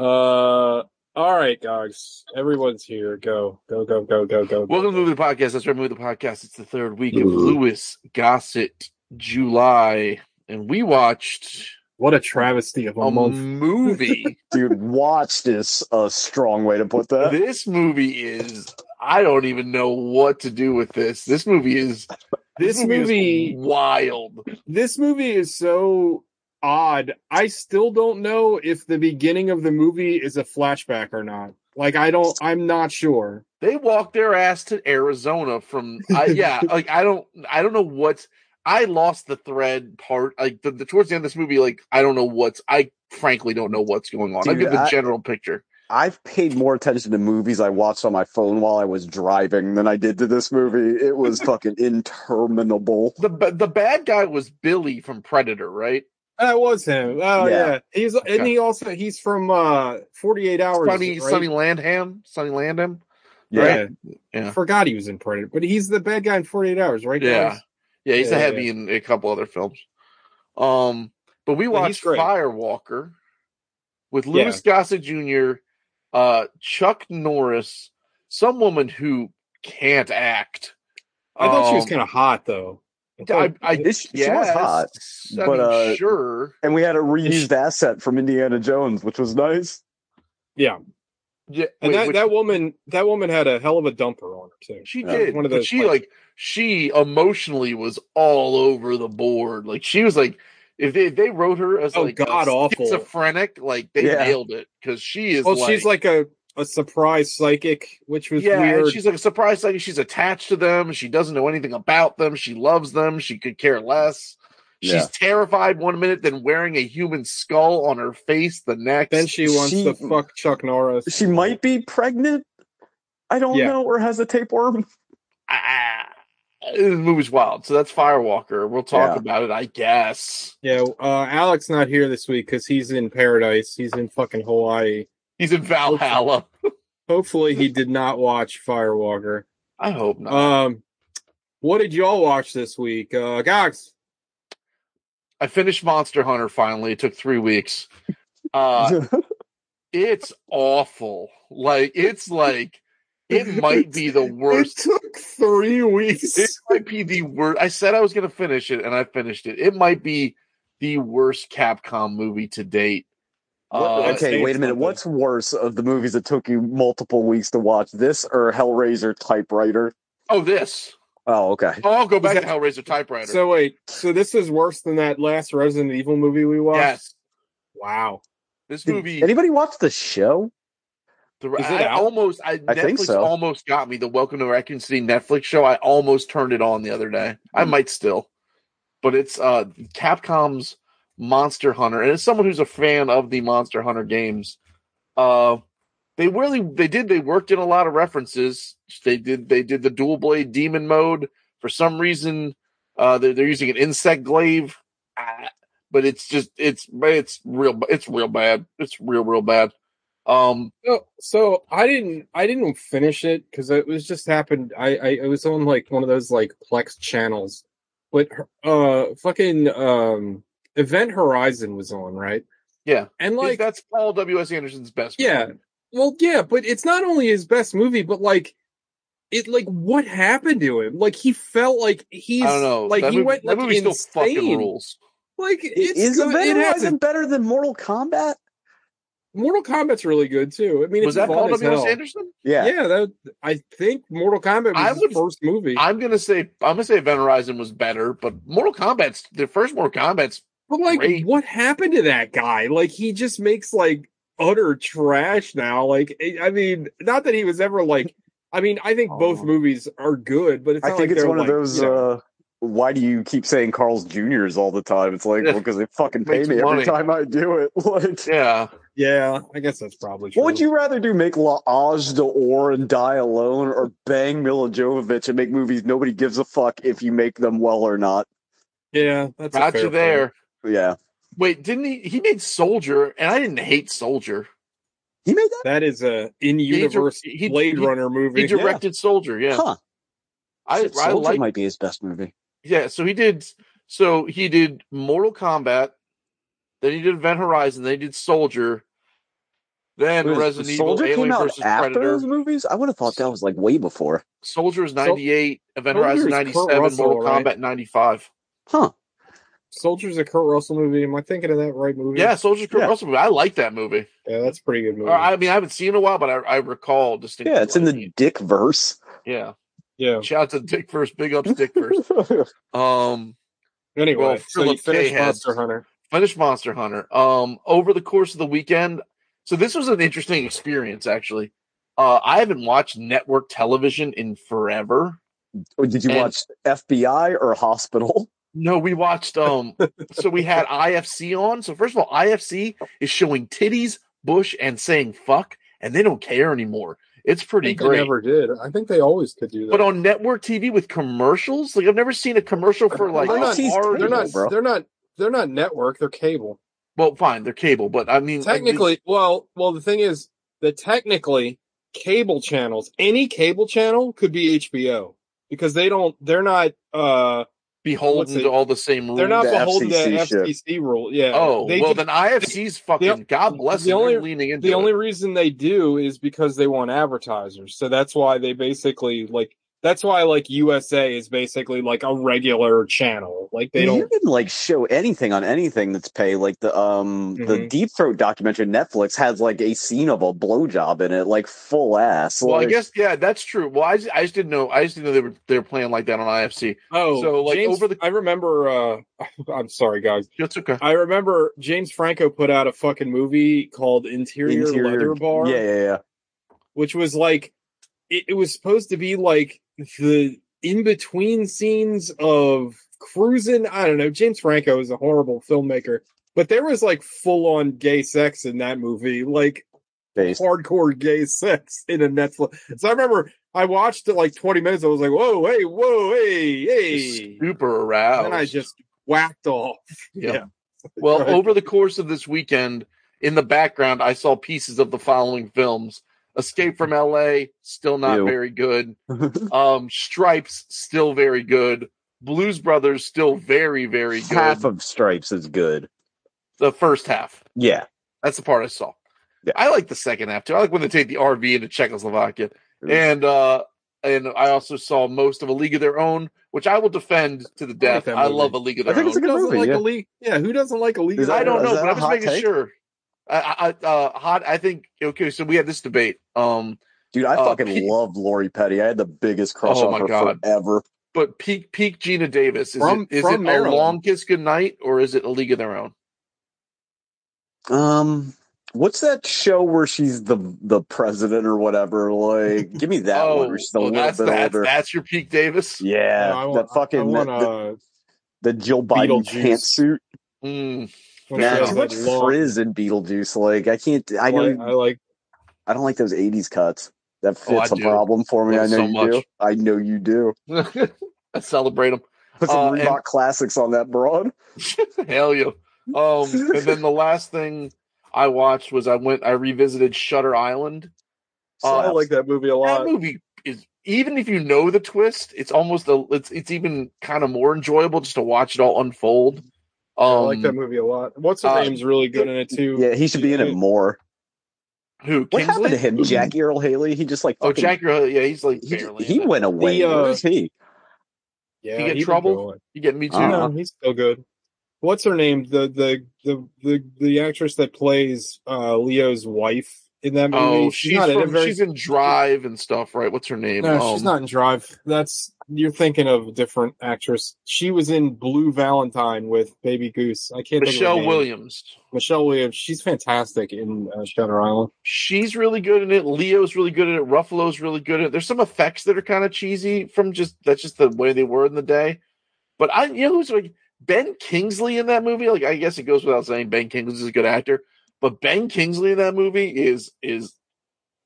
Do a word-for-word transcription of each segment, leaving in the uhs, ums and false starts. Uh, all right, guys. Everyone's here. Go, go, go, go, go, go. Welcome go. to Movie the Podcast. That's right, Movie the Podcast. It's the third week of Lewis Gossett July, and we watched. What a travesty of a, a month. movie. Dude, watched is a strong way to put that. This movie is, I don't even know what to do with this. This movie is, this, this movie, movie is wild. This movie is so odd. I still don't know if the beginning of the movie is a flashback or not. Like, I don't, I'm not sure. They walked their ass to Arizona from, uh, yeah, like, I don't, I don't know what's, I lost the thread part, like the, the towards the end of this movie. Like, I don't know what's, I frankly don't know what's going on. Dude, I get the I, general picture. I've paid more attention to movies I watched on my phone while I was driving than I did to this movie. It was fucking interminable. The the bad guy was Billy from Predator, right? That was him. Oh yeah, yeah. he's okay. and he also he's from uh, forty-eight hours. Sonny, right? Sonny Landham, Sonny Landham. Yeah. Right? yeah, I forgot he was in Predator, but he's the bad guy in forty-eight hours, right? Yeah. Guys? Yeah, he's yeah, a heavy yeah. in a couple other films. Um, but we watched Firewalker with Lewis yeah. Gossett Junior, uh, Chuck Norris, some woman who can't act. I um, thought she was kind of hot, though. I, I, I she, yes, she was hot, I but mean, uh, sure. And we had a reused asset from Indiana Jones, which was nice. Yeah. Yeah, and wait, that, which, that woman, that woman had a hell of a dumper on her too. She yeah. did. One of those, but she like, like she emotionally was all over the board. Like she was like, if they, if they wrote her as oh, like god awful schizophrenic, like they yeah. nailed it because she is. Well, like, she's like a, a surprise psychic, which was yeah. weird. She's like a surprise psychic. She's attached to them. She doesn't know anything about them. She loves them. She could care less. She's yeah. terrified one minute, then wearing a human skull on her face the next. Then she wants she, to fuck Chuck Norris. She might be pregnant. I don't yeah. know, or has a tapeworm. Ah, this movie's wild. So that's Firewalker. We'll talk yeah. about it, I guess. Yeah, uh, Alec's not here this week because he's in paradise. He's in fucking Hawaii. He's in Valhalla. Hopefully he did not watch Firewalker. I hope not. Um, what did y'all watch this week? Uh, Gogs. I finished Monster Hunter finally. It took three weeks. Uh, it's awful. Like, it's like, it might be the worst. It took three weeks. It might be the worst. I said I was going to finish it, and I finished it. It might be the worst Capcom movie to date. Uh, okay, wait a minute. What's worse of the movies that took you multiple weeks to watch? This or Hellraiser Typewriter? Oh, this. Oh, okay. Oh, I'll go back that, to Hellraiser Typewriter. So wait, so this is worse than that last Resident Evil movie we watched? Yes. Wow. This Did movie. Anybody watch the show? The, is I, it almost, I, I Netflix think so. almost got me the Welcome to Raccoon City Netflix show. I almost turned it on the other day. Mm-hmm. I might still, but it's uh, Capcom's Monster Hunter, and as someone who's a fan of the Monster Hunter games, uh. They really, they did, they worked in a lot of references. They did, they did the dual blade demon mode. For some reason, uh, they're, they're using an insect glaive, ah, but it's just, it's, it's real, it's real bad. It's real, real bad. Um, so, so I didn't, I didn't finish it because it was just happened. I, I, it was on like one of those like Plex channels, but, uh, fucking, um, Event Horizon was on, right? Yeah. And like, that's Paul W S Anderson's best. Yeah. Movie. Well, yeah, but it's not only his best movie, but like, it like what happened to him? Like he felt like he's I don't know. like that he movie, went that like movie insane. Still fucking rules. Like it, it's is good. Event Horizon better than Mortal Kombat? Mortal Kombat's really good too. I mean, was it's that Paul W S Anderson? Yeah, yeah. That, I think Mortal Kombat was I would, his first movie. I'm gonna say I'm gonna say Event Horizon was better, but Mortal Kombat's the first Mortal Kombat's. But like, great. What happened to that guy? Like he just makes like. Utter trash now. Like, I mean, not that he was ever like. I mean, I think both movies are good, but it's not I think like it's one like, of those. You know, uh, why do you keep saying Carl's Juniors all the time? It's like, well, because they fucking pay me money. Every time I do it. Like, yeah, yeah. I guess that's probably true. What would you rather do? Make La Age d'Or and die alone, or bang Mila Jovovich and make movies nobody gives a fuck if you make them well or not? Yeah, that's right. You there. Point. Yeah. Wait, didn't he? He made Soldier, and I didn't hate Soldier. He made that? That is a in-universe he, he, Blade he, Runner movie. He directed yeah. Soldier, yeah. Huh. I, Soldier I like, might be his best movie. Yeah, so he did. So he did Mortal Kombat, then he did Event Horizon, then he did Soldier. Then was, Resident Evil, Soldier Alien versus after Predator. Those movies? I would have thought that was like way before. Soldier's ninety-eight, so, Event Horizon ninety-seven, Russell, Mortal Kombat right? ninety-five. Huh. Soldier's a Kurt Russell movie. Am I thinking of that right movie? Yeah, Soldier's Kurt yeah. Russell movie. I like that movie. Yeah, that's a pretty good movie. I mean, I haven't seen it in a while, but I, I recall distinctly. Yeah, it's in the it. Dick verse. Yeah. Yeah. Shout out to Dick verse. Big ups, Dick verse. um, anyway, well, so you finished Monster Hunter. Finished Monster Hunter. Um, over the course of the weekend. So this was an interesting experience, actually. Uh, I haven't watched network television in forever. Did you and, watch F B I or Hospital? No, we watched. Um, so we had I F C on. So first of all, I F C is showing titties, bush, and saying fuck, and they don't care anymore. It's pretty I great. They never did. I think they always could do that. But on network T V with commercials, like I've never seen a commercial for like. They're not. Cable, they're, not bro. they're not. They're not network. They're cable. Well, fine, they're cable, but I mean... Technically, I mean, well, well, the thing is that technically cable channels, any cable channel could be H B O because they don't, they're not... Uh, beholden to all the same rules. They're not the beholden to the F C C rule, yeah. Oh, they well, do, then IFC's fucking, the, God bless the them, only, leaning into The it. only reason they do is because they want advertisers, so that's why they basically, like... That's why, like, U S A is basically, like, a regular channel. Like, they don't... You can, like, show anything on anything that's pay. Like, the um mm-hmm. the Deep Throat documentary Netflix has, like, a scene of a blowjob in it. Like, full ass. Well, like... I guess, yeah, that's true. Well, I just, I just didn't know. I just didn't know they were, they were playing like that on I F C. Oh, so, like, James, over the... I remember... Uh, I'm sorry, guys. That's okay. I remember James Franco put out a fucking movie called Interior, Interior... Leather Bar. Yeah, yeah, yeah. Which was, like... It, it was supposed to be, like... The in-between scenes of cruising, I don't know. James Franco is a horrible filmmaker, but there was like full-on gay sex in that movie, like Based. hardcore gay sex in a Netflix. So I remember I watched it like twenty minutes. I was like, "Whoa, hey, whoa, hey, hey!" Super aroused, and I just whacked off. Yep. Yeah. Well, over the course of this weekend, in the background, I saw pieces of the following films. Escape from L A, still not Ew. very good. Um, Stripes, still very good. Blues Brothers, still very, very good. Half of Stripes is good. The first half. Yeah. That's the part I saw. Yeah. I like the second half, too. I like when they take the R V into Czechoslovakia. Mm. And uh, and I also saw most of A League of Their Own, which I will defend to the death. I, like I love A League of Their Own. I think Own. It's a good movie, like yeah. A League? Yeah, who doesn't like A League of Their Own? I don't know, but I'm just making take? sure. I, I, uh, hot, I think, okay, so we had this debate. Um, Dude, I fucking uh, peak, love Lori Petty. I had the biggest crush oh on her God. forever. But peak peak Gina Davis. Is from, it, is from it A Long Kiss Goodnight, or is it A League of Their Own? Um, what's that show where she's the the president or whatever? Like, give me that oh, one where she's a well, little that's, bit that's, older. That's your peak Davis? Yeah. No, want, the fucking, I want, uh, the, the Jill Biden pantsuit. Mm. Nah, too much long. frizz in Beetlejuice. Like I can't. I know. I like. I don't like those eighties cuts. That fits oh, a do. problem for me. I, I know so you much. do. I know you do. I celebrate them. Put some uh, Reebok and... classics on that broad. Hell yeah. Um, and then the last thing I watched was I went. I revisited Shutter Island. So uh, I like that movie a lot. That movie is, even if you know the twist, it's almost a. It's it's even kind of more enjoyable just to watch it all unfold. Um, I like that movie a lot. What's his uh, name's really good in it too? Yeah, he should be in it more. Who? Kingsley? What happened to him? Jackie Earle Haley? He just like fucking, oh Jackie Earle. Yeah, he's like he, he went away. The, uh, Where is he? Yeah, you get he trouble. You get me too. Uh-huh. No, he's still good. What's her name? The the the the, the actress that plays uh, Leo's wife in that movie. Oh, she's, she's, not from, in very... she's in Drive and stuff, right? What's her name? No, um, she's not in Drive. That's. You're thinking of a different actress. She was in Blue Valentine with Baby Goose. I can't. Michelle think of Williams. Michelle Williams. She's fantastic in uh, Shutter Island. She's really good in it. Leo's really good in it. Ruffalo's really good in it. There's some effects that are kind of cheesy from just that's just the way they were in the day. But I, you know, who's like Ben Kingsley in that movie? Like I guess it goes without saying Ben Kingsley's a good actor, but Ben Kingsley in that movie is is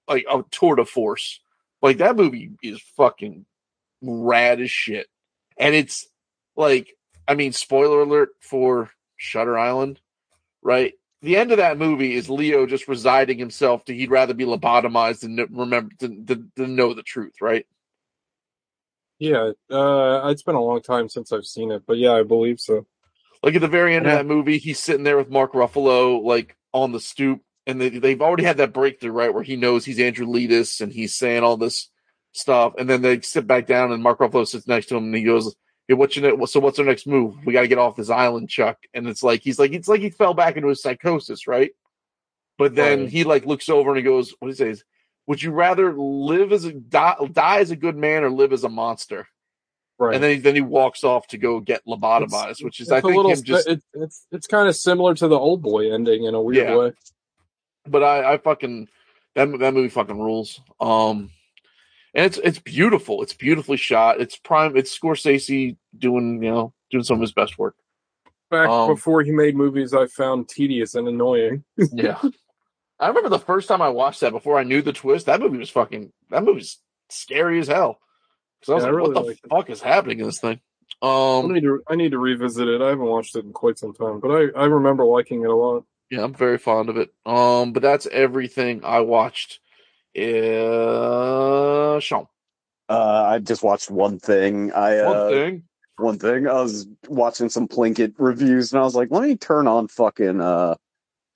like a tour de force. Like that movie is fucking. Rad as shit, and it's like, I mean, spoiler alert for Shutter Island, right? The end of that movie is Leo just resigning himself to he'd rather be lobotomized than remember than to, to know the truth, right? Yeah, uh, it's been a long time since I've seen it, but yeah, I believe so. Like at the very end yeah. of that movie, he's sitting there with Mark Ruffalo, like on the stoop, and they, they've already had that breakthrough, right, where he knows he's Andrew Leedus and he's saying all this stuff, and then they sit back down and Mark Ruffalo sits next to him and he goes, "Hey, what's your ne- so what's our next move? We got to get off this island, Chuck." And it's like he's like it's like he fell back into his psychosis, right? But then right. he like looks over and he goes, "What do you say? Would you rather live as a die, die as a good man or live as a monster?" Right. And then he, then he walks off to go get lobotomized, it's, which is I think little, him just it, it's it's kind of similar to the Old Boy ending in a weird yeah. way. But I, I fucking that that movie fucking rules. Um, and it's it's beautiful. It's beautifully shot. It's prime. It's Scorsese doing you know doing some of his best work. Back um, before he made movies, I found tedious and annoying. yeah, I remember the first time I watched that before I knew the twist. That movie was fucking. That movie's scary as hell. So I was yeah, like, I really what the fuck it. is happening in this thing? Um, I, need to, I need to revisit it. I haven't watched it in quite some time, but I, I remember liking it a lot. Yeah, I'm very fond of it. Um, but that's everything I watched. Uh, Sean? Uh, I just watched one thing. I, one uh, thing? One thing. I was watching some Plinkett reviews, and I was like, let me turn on fucking uh,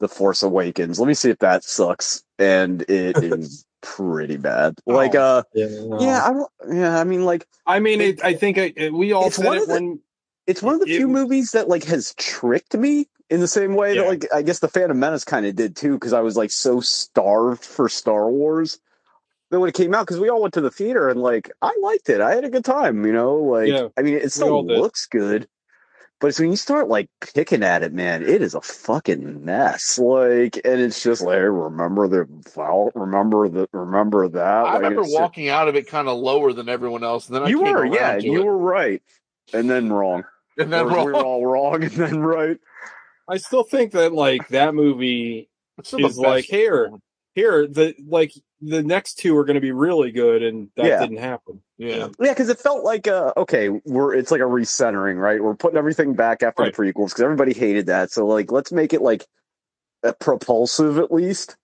The Force Awakens. Let me see if that sucks. And it is... pretty bad. Like, uh, yeah, no. yeah, I don't, yeah. I mean, like, I mean, it, I think I, it, we all it's said one it of the, when it's one of the it, few it, movies that like has tricked me in the same way yeah. that like I guess the Phantom Menace kind of did too, because I was like so starved for Star Wars. Then when it came out, because we all went to the theater and like I liked it, I had a good time. You know, like yeah, I mean, it still looks good, but it's when you start like picking at it, man, it is a fucking mess. Like, and it's just like, remember the, remember the, remember that. I like, remember walking just, out of it kind of lower than everyone else. And then I you came were, yeah, you it. were right, and then wrong, and then wrong. We were all wrong, and then right. I still think that like that movie is like here, one. here the like the next two are going to be really good, and that yeah. didn't happen. Yeah, yeah, because it felt like uh okay, we're it's like a recentering, right? We're putting everything back after right. the prequels because everybody hated that. So like, let's make it like uh, propulsive at least.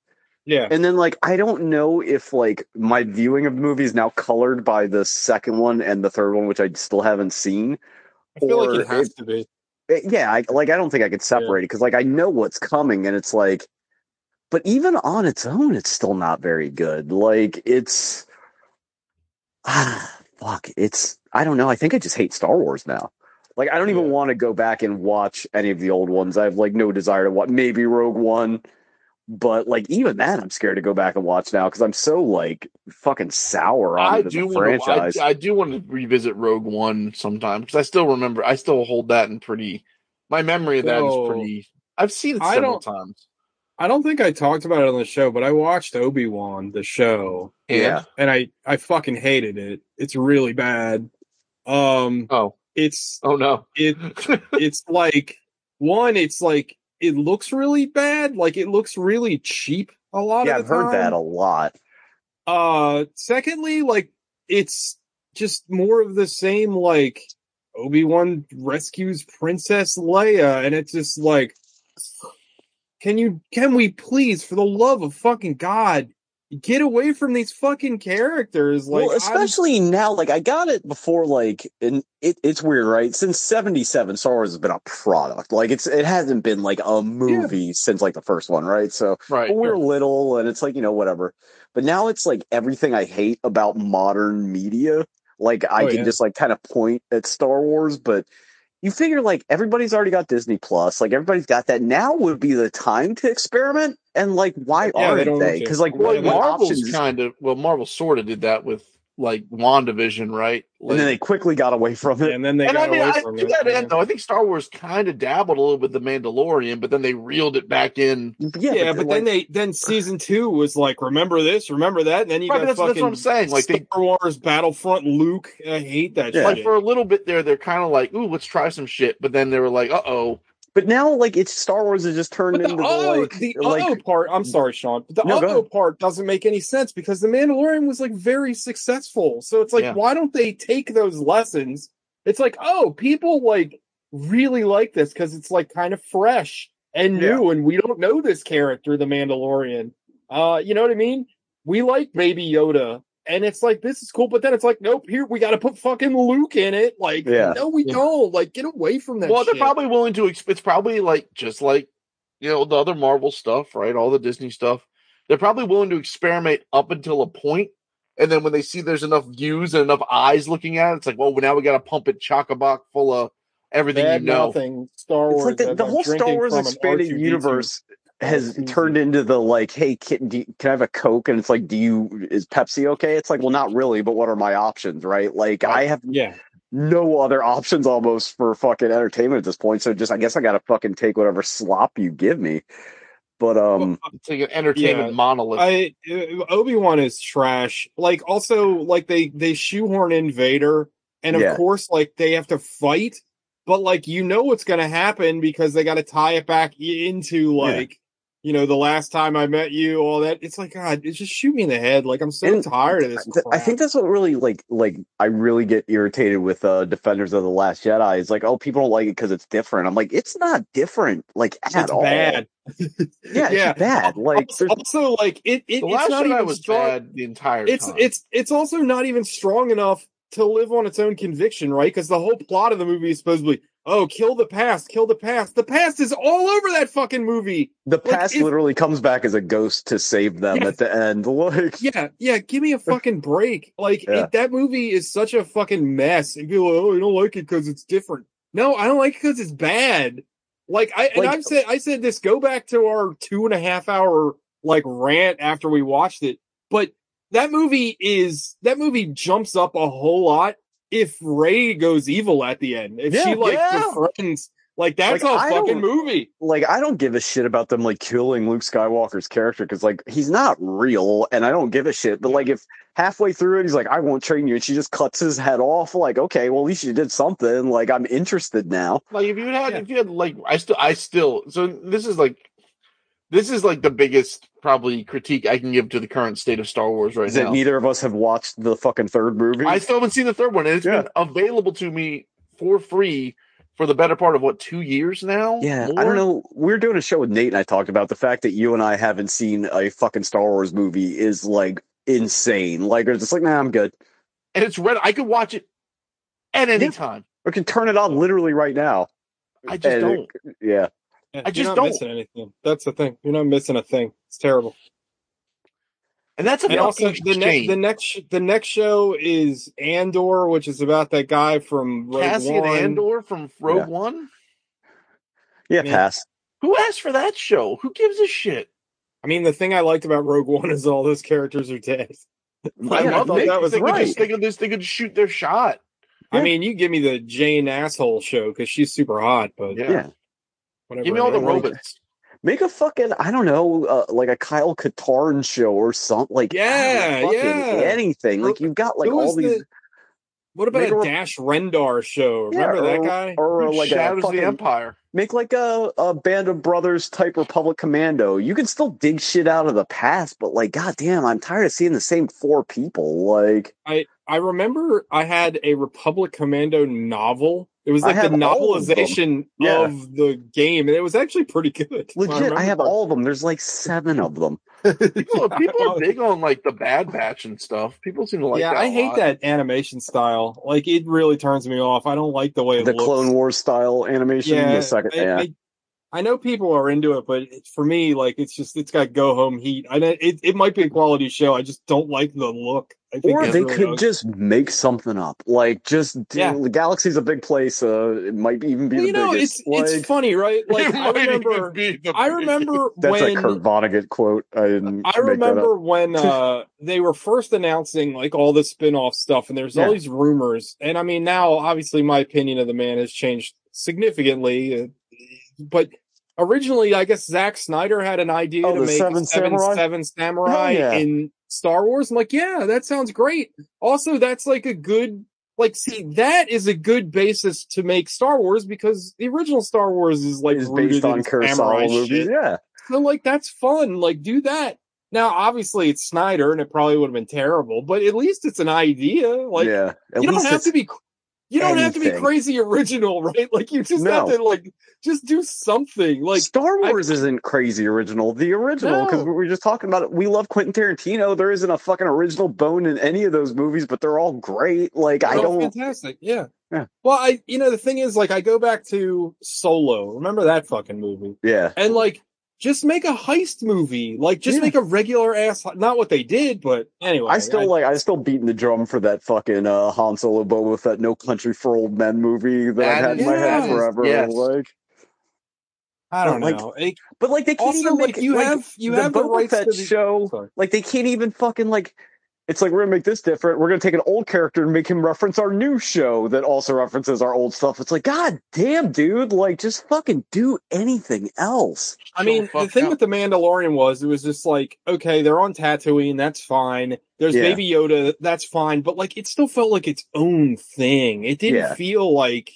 Yeah, and then like I don't know if like my viewing of the movie is now colored by the second one and the third one, which I still haven't seen. I feel or like it has it, to be. It, yeah, I, like I don't think I could separate yeah. it because like I know what's coming, and it's like, but even on its own, it's still not very good. Like it's. Ah, fuck, it's, I don't know, I think I just hate Star Wars now. Like, I don't even yeah. want to go back and watch any of the old ones. I have, like, no desire to watch, maybe Rogue One, but, like, even that I'm scared to go back and watch now, because I'm so, like, fucking sour on I it as do a franchise. Wanna, I, I do want to revisit Rogue One sometime, because I still remember, I still hold that in pretty, my memory of that Whoa. is pretty, I've seen it several times. I don't think I talked about it on the show, but I watched Obi-Wan, the show. Yeah. And I, I fucking hated it. It's really bad. Um, oh. It's. Oh, no. It, it's like, one, it's like, it looks really bad. Like, it looks really cheap a lot yeah, of the time. Yeah, I've heard that a lot. Uh, secondly, like, it's just more of the same, like, Obi-Wan rescues Princess Leia, and it's just like, Can you? Can we please, for the love of fucking God, get away from these fucking characters? Like, well, especially I'm... now. Like, I got it before. Like, and it, it's weird, right? Since seventy-seven, Star Wars has been a product. Like, it's it hasn't been like a movie yeah. since like the first one, right? So, right, but we were yeah. little, and it's like you know whatever. But now it's like everything I hate about modern media. Like, I oh, can yeah. just like kind of point at Star Wars, but. You figure, like, everybody's already got Disney Plus. Like, everybody's got that. Now would be the time to experiment. And, like, why yeah, aren't they? Because, like, well, what Marvel's kind of... Well, Marvel sort of did that with, like, WandaVision, right? Like, and then they quickly got away from it. Yeah, and then they and got I mean, away I, from I, it. That yeah. end, though, I think Star Wars kind of dabbled a little with The Mandalorian, but then they reeled it back in. Yeah, yeah but, but then like, they... Then season two was like, remember this, remember that, and then you right, got that's, fucking that's what I'm saying. Like, Star they, Wars Battlefront Luke. I hate that yeah. shit. Like, for a little bit there, they're kind of like, ooh, let's try some shit, but then they were like, uh-oh. But now, like, it's Star Wars has just turned the into oh, the, like... The like, oh part... I'm sorry, Sean. But the no, oh part doesn't make any sense because The Mandalorian was, like, very successful. So it's like, yeah. why don't they take those lessons? It's like, oh, people, like, really like this because it's, like, kind of fresh and new yeah. and we don't know this character, The Mandalorian. Uh, you know what I mean? We like Baby Yoda. And it's like, this is cool, but then it's like, nope, here, we gotta put fucking Luke in it. Like, yeah. no, we yeah. don't. Like, get away from that well, shit. Well, they're probably willing to, exp- it's probably like, just like you know, the other Marvel stuff, right? All the Disney stuff. They're probably willing to experiment up until a point, and then when they see there's enough views and enough eyes looking at it, it's like, well, now we got to pump it chock-a-block full of everything Bad you know. Nothing. Star Wars. It's like the, the whole Star Wars expanded universe has turned into the, like, hey, can, do you, can I have a Coke? And it's like, do you, is Pepsi okay? It's like, well, not really, but what are my options, right? Like, I have yeah. no other options almost for fucking entertainment at this point, so just, I guess I got to fucking take whatever slop you give me. But um, it's like an entertainment yeah, monolith. I, Obi-Wan is trash. Like, also, like they they shoehorn in Vader, and of yeah. course, like they have to fight, but like you know what's going to happen because they got to tie it back into like yeah. you know the last time I met you, all that. It's like, God, it's just shoot me in the head. Like I'm so and tired of this. Crap. I think that's what really like like I really get irritated with uh, Defenders of the Last Jedi. It's like, oh, people don't like it because it's different. I'm like, it's not different. Like at it's all. Bad. yeah, yeah. It's bad. Like also, also like it, it the last it's not even was strong. Bad the entire it's, time. It's it's it's also not even strong enough to live on its own conviction, right? Because the whole plot of the movie is supposedly, oh, kill the past, kill the past. The past is all over that fucking movie. The like, past if, literally comes back as a ghost to save them yeah, at the end. Like Yeah, yeah, give me a fucking break. Like yeah. it, that movie is such a fucking mess. And people are like, oh, you don't like it because it's different. No, I don't like it because it's bad. Like I and like, I've said, I said this. Go back to our two and a half hour like rant after we watched it. But that movie is that movie jumps up a whole lot if Rey goes evil at the end. If yeah, she like yeah. befriends, like that's like, a I fucking movie. Like I don't give a shit about them like killing Luke Skywalker's character because like he's not real, and I don't give a shit. But like if halfway through it, he's like, "I won't train you," and she just cuts his head off. Like, okay, well at least you did something. Like I'm interested now. Like if you had, yeah. if you had like, I still, I still. So this is like, this is like the biggest probably critique I can give to the current state of Star Wars right is now. That neither of us have watched the fucking third movie. I still haven't seen the third one. And it's yeah. been available to me for free for the better part of what, two years now? Yeah, more? I don't know. We were doing a show with Nate and I talked about the fact that you and I haven't seen a fucking Star Wars movie is like insane. Like it's just like, nah, I'm good. And it's red. I could watch it at any yeah. time. I can turn it on literally right now. I just and don't. It, yeah. I You're just not don't. Missing anything. That's the thing. You're not missing a thing. It's terrible. And that's and also the next, the next the next show is Andor, which is about that guy from Rogue Cassian One. Andor from Rogue yeah. One. Yeah, Man. Pass. Who asked for that show? Who gives a shit? I mean, the thing I liked about Rogue One is all those characters are dead. I yeah, love that. That was they right. Could just, they could just they could shoot their shot. Yeah. I mean, you give me the Jane asshole show because she's super hot, but yeah. yeah. Whatever. Give me all the robots. Make a fucking, I don't know, uh, like a Kyle Katarn show or something. Like, yeah, fucking yeah. anything. Like, you've got, like, all these. The, what about a, a Dash Rendar show? Remember yeah, or, that guy? Or, or like Shadows a fucking, of the Empire. Make, like, a, a Band of Brothers type Republic Commando. You can still dig shit out of the past, but, like, goddamn, I'm tired of seeing the same four people. Like, I, I remember I had a Republic Commando novel. It was like the novelization of, yeah. of the game, and it was actually pretty good. Legit, I, I have all of them. There's like seven of them. people, people are big on like the Bad Batch and stuff. People seem to like yeah, that. Yeah, I hate lot. That animation style. Like, it really turns me off. I don't like the way it the looks. Clone Wars style animation. Yeah, the second, I, yeah. I, I know people are into it, but it, for me, like, it's just, it's got go home heat. I it, it might be a quality show. I just don't like the look. Or they could knows. just make something up, like just yeah. the galaxy's a big place. Uh, it might even be well, the you know, biggest. It's like, it's funny, right? Like I remember, I remember that's when, a Kurt Vonnegut quote. I didn't. I remember when uh, they were first announcing like all the spin-off stuff, and there's yeah. all these rumors. And I mean, now obviously my opinion of the man has changed significantly, uh, but. Originally, I guess Zack Snyder had an idea oh, to make Seven, seven Samurai, seven samurai yeah. in Star Wars. I'm like, yeah, that sounds great. Also, that's like a good, like, see, that is a good basis to make Star Wars because the original Star Wars is like is based on Kurosawa movies. Yeah, so like that's fun. Like, do that. Now, obviously, it's Snyder, and it probably would have been terrible, but at least it's an idea. Like, yeah, you don't have to be. You don't Anything. have to be crazy original, right? Like you just no. have to like just do something. Like Star Wars I, isn't crazy original. The original, because no. we were just talking about it. We love Quentin Tarantino. There isn't a fucking original bone in any of those movies, but they're all great. Like they're I don't. Fantastic, yeah. yeah. Well, I you know the thing is, like I go back to Solo. Remember that fucking movie? Yeah. And like just make a heist movie. Like, just yeah. make a regular ass. Not what they did, but anyway. I still I, like. I still beating the drum for that fucking uh, Han Solo Boba Fett No Country for Old Men movie that, that I had in yes, my head forever. Yes. Like, I don't like, know. It, but like, they can't also, even like, make you like, have you the have Boba the rights Fett to the show. Sorry. Like, they can't even fucking like. It's like, we're going to make this different. We're going to take an old character and make him reference our new show that also references our old stuff. It's like, God damn, dude. Like, just fucking do anything else. I mean, the thing up. with The Mandalorian was, it was just like, okay, they're on Tatooine. That's fine. There's yeah. Baby Yoda. That's fine. But, like, it still felt like its own thing. It didn't yeah. feel like,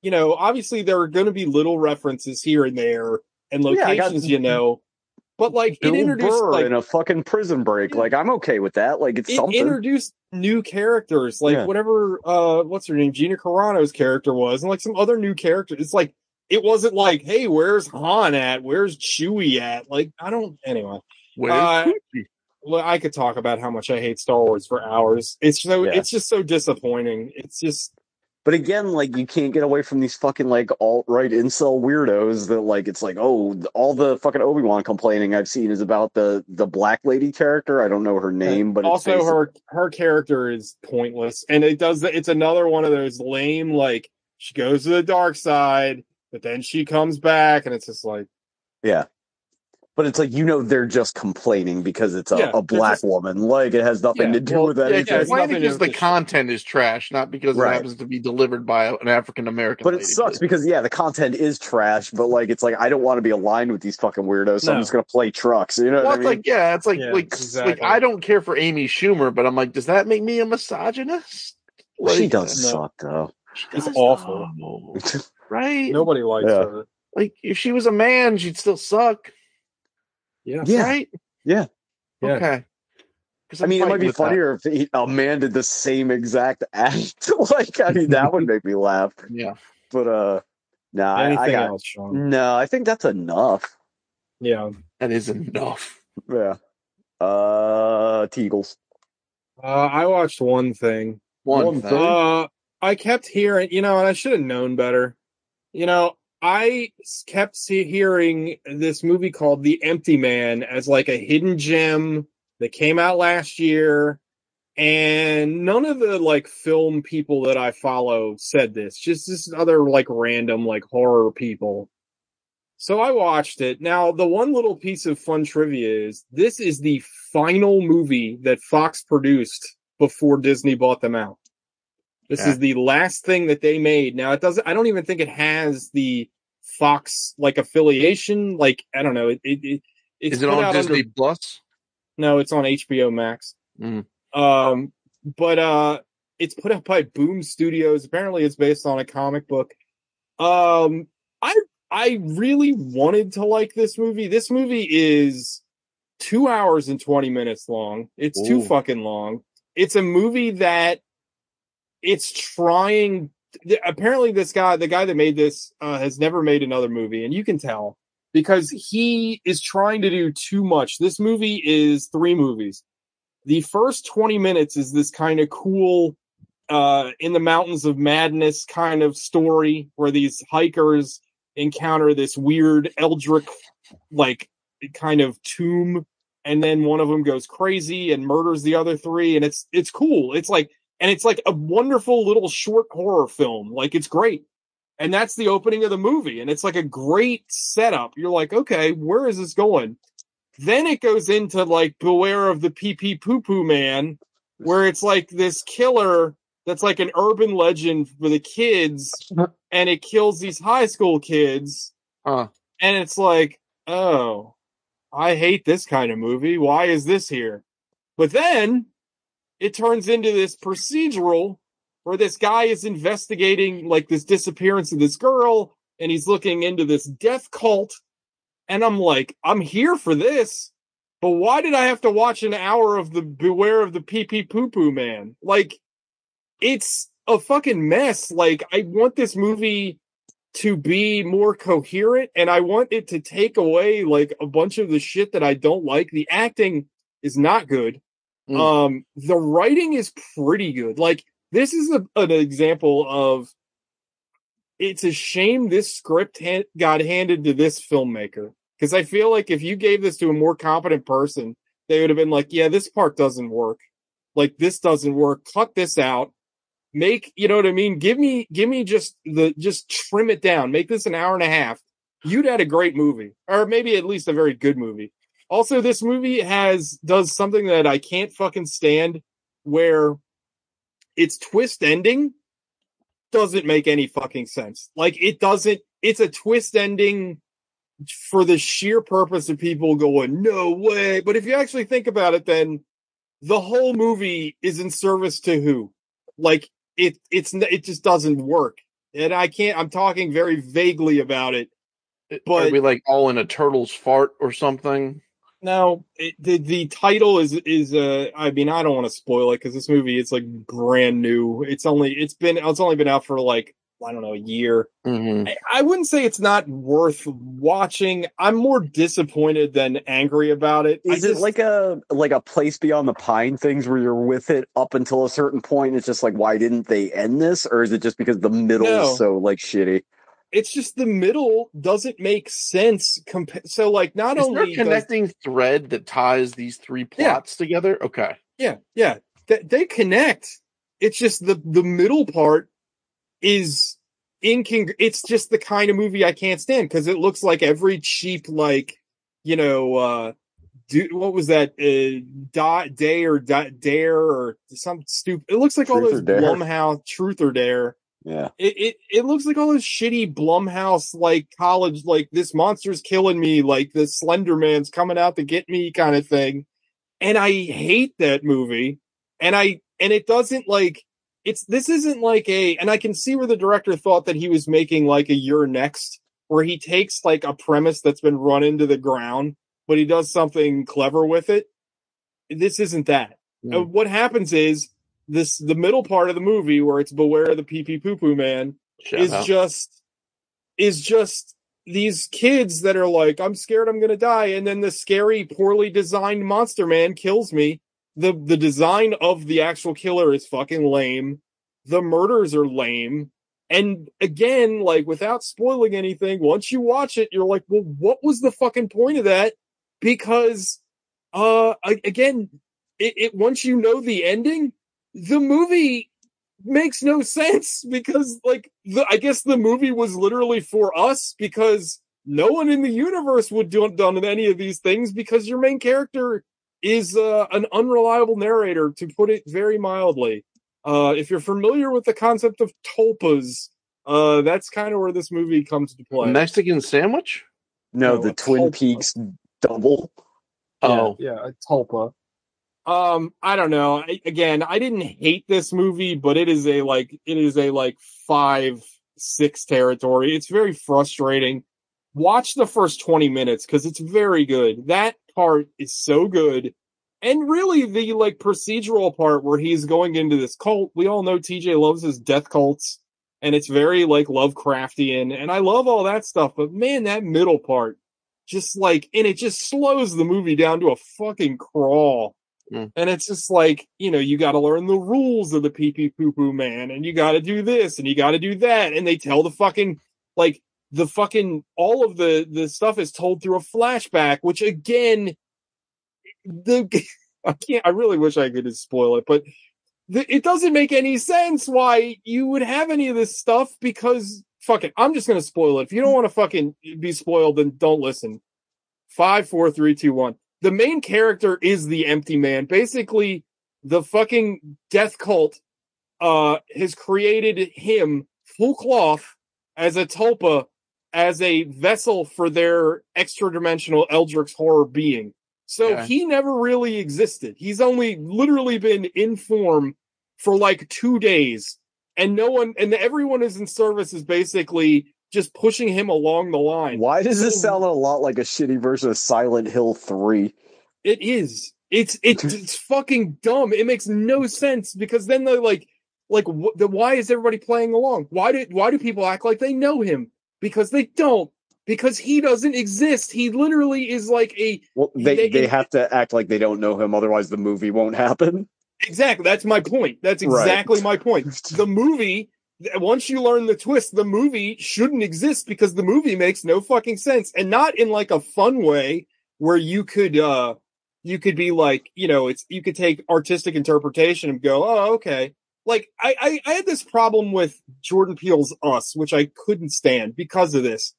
you know, obviously there are going to be little references here and there and locations, yeah, got- you know. But like Bill it introduced Burr like in a fucking Prison Break, like I'm okay with that. Like it's it something. Introduced new characters, like yeah. whatever. Uh, what's her name? Gina Carano's character was, and like some other new characters. It's like it wasn't like, hey, where's Han at? Where's Chewie at? Like I don't. Anyway, uh, well, I could talk about how much I hate Star Wars for hours. It's so yeah. it's just so disappointing. It's just. But again, like, you can't get away from these fucking, like, alt-right incel weirdos that, like, it's like, oh, all the fucking Obi-Wan complaining I've seen is about the, the black lady character. I don't know her name, but also it's her her character is pointless. And it does, it's another one of those lame, like, she goes to the dark side, but then she comes back, and it's just like... Yeah. But it's like, you know, they're just complaining because it's a, yeah, a black just, woman. Like, it has nothing yeah, to do well, with anything. Yeah, yeah, it's not because the content is trash, not because right. it happens to be delivered by an African-American But lady. It sucks because, yeah, the content is trash, but, like, it's like, I don't want to be aligned with these fucking weirdos, so no. I'm just going to play trucks. You know well, what I mean? Like, yeah, it's like, yeah, like, exactly. like, I don't care for Amy Schumer, but I'm like, does that make me a misogynist? Like, she does no. suck, though. She's awful. Not. Right? Nobody likes yeah. her. Like, if she was a man, she'd still suck. Yeah. yeah. Right? Yeah. Okay. I mean, it might be funnier that. if he, a man did the same exact act. Like, I mean, that would make me laugh. Yeah. But, uh, no, nah, I, I got, else, Sean? No, I think that's enough. Yeah. That is enough. Yeah. Uh, Teagles. Uh, I watched one thing. One, one thing. Uh, I kept hearing, you know, and I should have known better. You know, I kept hearing this movie called The Empty Man as like a hidden gem that came out last year. And none of the like film people that I follow said this, just this other like random like horror people. So I watched it. Now, the one little piece of fun trivia is this is the final movie that Fox produced before Disney bought them out. This yeah. is the last thing that they made. Now, it doesn't, I don't even think it has the Fox like affiliation. Like, I don't know. It, it, it, it's is it on Disney under, Plus? No, it's on H B O Max. Mm. Um, but, uh, it's put out by Boom Studios. Apparently it's based on a comic book. Um, I, I really wanted to like this movie. This movie is two hours and twenty minutes long. It's Ooh. too fucking long. It's a movie that, It's trying. Apparently, this guy, the guy that made this, uh, has never made another movie, and you can tell because he is trying to do too much. This movie is three movies. The first twenty minutes is this kind of cool, uh, in the mountains of madness kind of story where these hikers encounter this weird eldritch, like kind of tomb, and then one of them goes crazy and murders the other three, and it's it's cool. It's like. And it's like a wonderful little short horror film. Like, it's great. And that's the opening of the movie. And it's like a great setup. You're like, okay, where is this going? Then it goes into like Beware of the Pee Pee Poo Poo Man, where it's like this killer that's like an urban legend for the kids. And it kills these high school kids. Uh. And it's like, oh, I hate this kind of movie. Why is this here? But then... it turns into this procedural where this guy is investigating like this disappearance of this girl and he's looking into this death cult. And I'm like, I'm here for this, but why did I have to watch an hour of the Beware of the Pee Pee Poo Poo Man? Like, it's a fucking mess. Like, I want this movie to be more coherent and I want it to take away like a bunch of the shit that I don't like. The acting is not good. Mm. Um, the writing is pretty good. Like, this is a, an example of it's a shame this script ha- got handed to this filmmaker Because I feel like if you gave this to a more competent person, they would have been like, yeah, this part doesn't work. Like, this doesn't work. Cut this out. Make, you know what I mean? Give me, give me just the, just trim it down. Make this an hour and a half. You'd had a great movie, or maybe at least a very good movie. Also, this movie has, does something that I can't fucking stand, where its twist ending doesn't make any fucking sense. Like, it doesn't, it's a twist ending for the sheer purpose of people going, no way. But if you actually think about it, then the whole movie is in service to who? Like, it, it's, it just doesn't work. And I can't, I'm talking very vaguely about it, but are we like all in a turtle's fart or something? No, it, the, the title is, is, uh, I mean, I don't want to spoil it, 'cause this movie, it's like brand new. It's only, it's been, it's only been out for like, I don't know, a year. Mm-hmm. I, I wouldn't say it's not worth watching. I'm more disappointed than angry about it. Is I it just, like a like a Place Beyond the Pine things where you're with it up until a certain point and it's just like, why didn't they end this? Or is it just because the middle no. is so like shitty? It's just the middle doesn't make sense. Compa- so like not is only a connecting does, thread that ties these three plots yeah. together. Okay. Yeah. Yeah. Th- they connect. It's just the, the middle part is incongruent. It's just the kind of movie I can't stand, because it looks like every cheap, like, you know, uh, dude, what was that? Uh, da- day or da- dare or some stupid. It looks like Truth all those Blumhouse Truth or Dare. Yeah. It, it it looks like all those shitty Blumhouse, like college, like this monster's killing me, like this Slender Man's coming out to get me kind of thing. And I hate that movie. And I and it doesn't like. It's this isn't like a, and I can see where the director thought that he was making like a You're Next, where he takes like a premise that's been run into the ground, but he does something clever with it. This isn't that. Mm. Uh, what happens is this, the middle part of the movie where it's Beware the Pee Pee Poo Poo Man Shut is up. just, is just these kids that are like, I'm scared I'm going to die. And then the scary, poorly designed monster man kills me. The the design of the actual killer is fucking lame. The murders are lame. And again, like, without spoiling anything, once you watch it, you're like, well, what was the fucking point of that? Because, uh, again, it, it once you know the ending, the movie makes no sense, because, like, the, I guess the movie was literally for us, because no one in the universe would do done any of these things, because your main character is uh, an unreliable narrator, to put it very mildly. Uh, if you're familiar with the concept of tulpas, uh, that's kind of where this movie comes to play. Mexican sandwich? No, no the Twin tulpa. Peaks double. Oh. Yeah, yeah, a tulpa. Um, I don't know. I, again, I didn't hate this movie, but it is a like it is a like five, six territory. It's very frustrating. Watch the first twenty minutes, because it's very good. That part is so good. And really the like procedural part where he's going into this cult, we all know T J loves his death cults, and it's very like Lovecraftian, and I love all that stuff, but man, that middle part just like, and it just slows the movie down to a fucking crawl. Mm. And it's just like, you know, you got to learn the rules of the pee pee poo poo man, and you got to do this and you got to do that, and they tell the fucking like The fucking, all of the, the stuff is told through a flashback, which again, the, I can't, I really wish I could just spoil it, but the, it doesn't make any sense why you would have any of this stuff, because fuck it. I'm just going to spoil it. If you don't want to fucking be spoiled, then don't listen. Five, four, three, two, one. The main character is the Empty Man. Basically, the fucking death cult, uh, has created him full cloth as a tulpa, as a vessel for their extra-dimensional Eldritch horror being. So yeah. He never really existed. He's only literally been in form for like two days. And no one, and everyone is in service is basically just pushing him along the line. Why does this sound a lot like a shitty version of Silent Hill three? It is. It's, it's, it's fucking dumb. It makes no sense, because then they're like, like, wh- the, why is everybody playing along? Why do, why do people act like they know him? Because they don't. Because he doesn't exist. He literally is like a... Well, they, they, they have to act like they don't know him, otherwise the movie won't happen. Exactly. That's my point. That's exactly right. my point. The movie once you learn the twist, the movie shouldn't exist because the movie makes no fucking sense. And not in like a fun way where you could, uh, you could be like, you know, it's, you could take artistic interpretation and go, oh, okay. Like I, I, I had this problem with Jordan Peele's Us, which I couldn't stand because of this.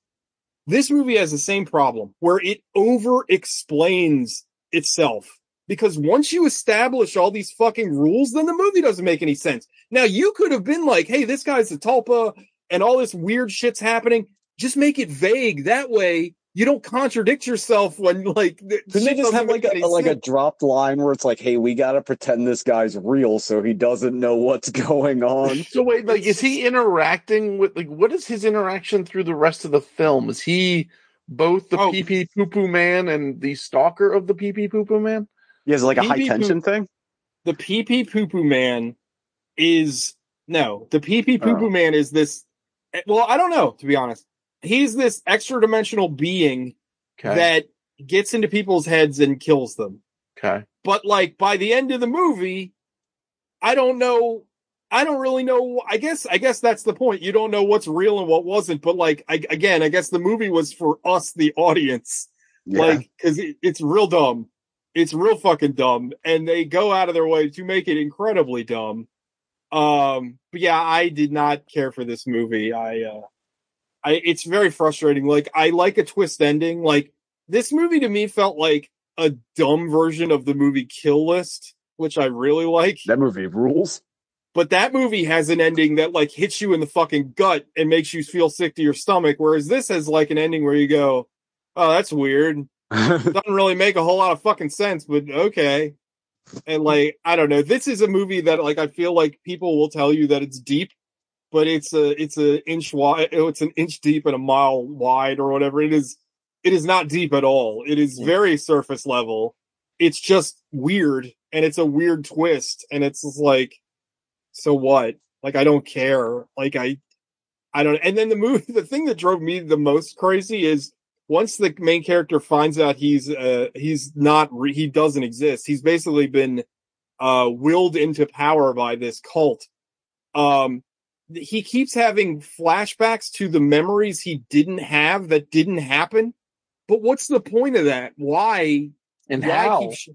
This movie has the same problem where it over explains itself. Because once you establish all these fucking rules, then the movie doesn't make any sense. Now, you could have been like, hey, this guy's a tulpa and all this weird shit's happening. Just make it vague. That way, you don't contradict yourself when, like... Couldn't they just have, like, a, like a dropped line where it's like, hey, we got to pretend this guy's real so he doesn't know what's going on? So wait, like, is he interacting with... Like, what is his interaction through the rest of the film? Is he both the oh. pee-pee poo-poo man and the stalker of the pee-pee poo-poo man? Yeah, is it like a high tension thing? The pee pee poo poo man is no. The pee pee poo poo man is this. Well, I don't know, to be honest. He's this extra dimensional being okay. that gets into people's heads and kills them. Okay, but like by the end of the movie, I don't know. I don't really know. I guess. I guess that's the point. You don't know what's real and what wasn't. But like I, again, I guess the movie was for us, the audience. Yeah. Like, because it, it's real dumb. It's real fucking dumb, and they go out of their way to make it incredibly dumb. Um, but yeah, I did not care for this movie. I, uh, I, it's very frustrating. Like, I like a twist ending. Like, this movie to me felt like a dumb version of the movie Kill List, which I really like. That movie rules. But that movie has an ending that, like, hits you in the fucking gut and makes you feel sick to your stomach, whereas this has, like, an ending where you go, oh, that's weird. Doesn't really make a whole lot of fucking sense, but okay. And like, I don't know. This is a movie that, like, I feel like people will tell you that it's deep, but it's a it's an inch wide. It's an inch deep and a mile wide, or whatever. It is. It is not deep at all. It is very surface level. It's just weird, and it's a weird twist, and it's just like, so what? Like, I don't care. Like, I, I don't. And then the movie. The thing that drove me the most crazy is, once the main character finds out he's uh, he's not re- he doesn't exist, he's basically been uh, willed into power by this cult. Um, he keeps having flashbacks to the memories he didn't have that didn't happen. But what's the point of that? Why and why how? Keep sh-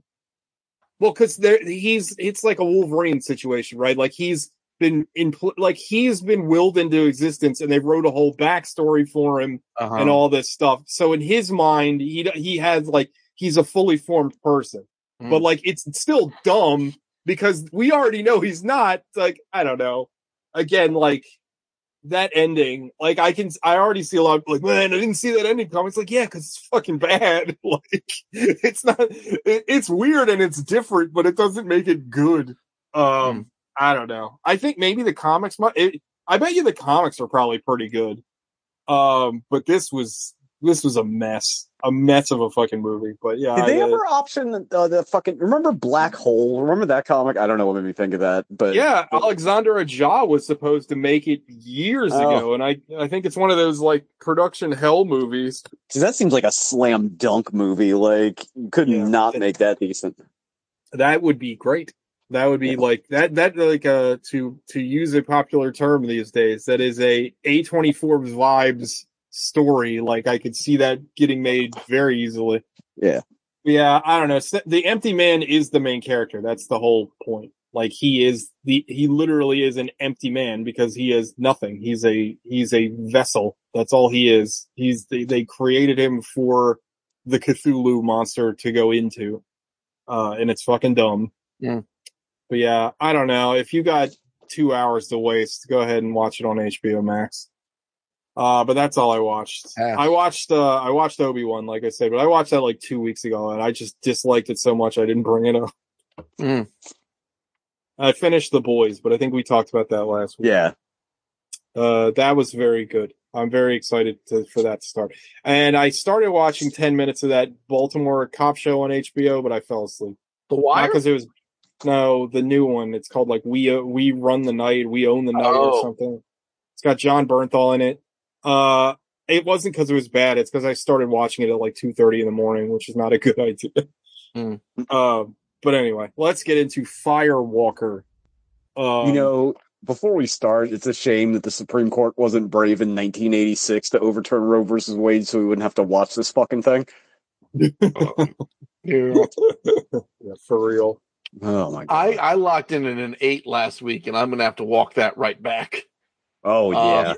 well, because there he's it's like a Wolverine situation, right? Like he's been in like he's been willed into existence, and they wrote a whole backstory for him uh-huh. and all this stuff. So in his mind, he he has like he's a fully formed person, mm. but like it's still dumb because we already know he's not. Like, I don't know. Again, like that ending, like I can I already see a lot of, like, man, I didn't see that ending coming. It's like, yeah, because it's fucking bad. Like, it's not. It, it's weird and it's different, but it doesn't make it good. Um. Mm. I don't know. I think maybe the comics might. It, I bet you the comics are probably pretty good. Um, but this was this was a mess, a mess of a fucking movie. But yeah, did I, they ever uh, option uh, the fucking remember Black Hole? Remember that comic? I don't know what made me think of that, but yeah, but, Alexander Aja was supposed to make it years oh. ago, and I I think it's one of those like production hell movies. Because that seems like a slam dunk movie. Like, you could yeah, not make that decent. That would be great. That would be like that. That like uh to to use a popular term these days. That is a A twenty-four vibes story. Like, I could see that getting made very easily. Yeah, yeah. I don't know. The Empty Man is the main character. That's the whole point. Like, he is the he literally is an empty man because he is nothing. He's a he's a vessel. That's all he is. He's they, they created him for the Cthulhu monster to go into, uh, and it's fucking dumb. Yeah. But yeah, I don't know. If you got two hours to waste, go ahead and watch it on H B O Max. Uh, but that's all I watched. Yeah. I watched uh, I watched Obi-Wan, like I said, but I watched that like two weeks ago, and I just disliked it so much I didn't bring it up. Mm. I finished The Boys, but I think we talked about that last week. Yeah. Uh, that was very good. I'm very excited to, for that to start. And I started watching ten minutes of that Baltimore cop show on H B O, but I fell asleep. The Wire? Not because it was... No, the new one. It's called like We uh, We Run the Night, We Own the Night oh. or something. It's got John Bernthal in it. Uh, it wasn't because it was bad. It's because I started watching it at like two thirty in the morning, which is not a good idea. Mm. Uh, but anyway, let's get into Firewalker. Um, you know, before we start, it's a shame that the Supreme Court wasn't brave in nineteen eighty-six to overturn Roe versus Wade so we wouldn't have to watch this fucking thing. Yeah. Yeah, for real. Oh my god. I, I locked in at an eight last week, and I'm gonna have to walk that right back. Oh yeah. Um,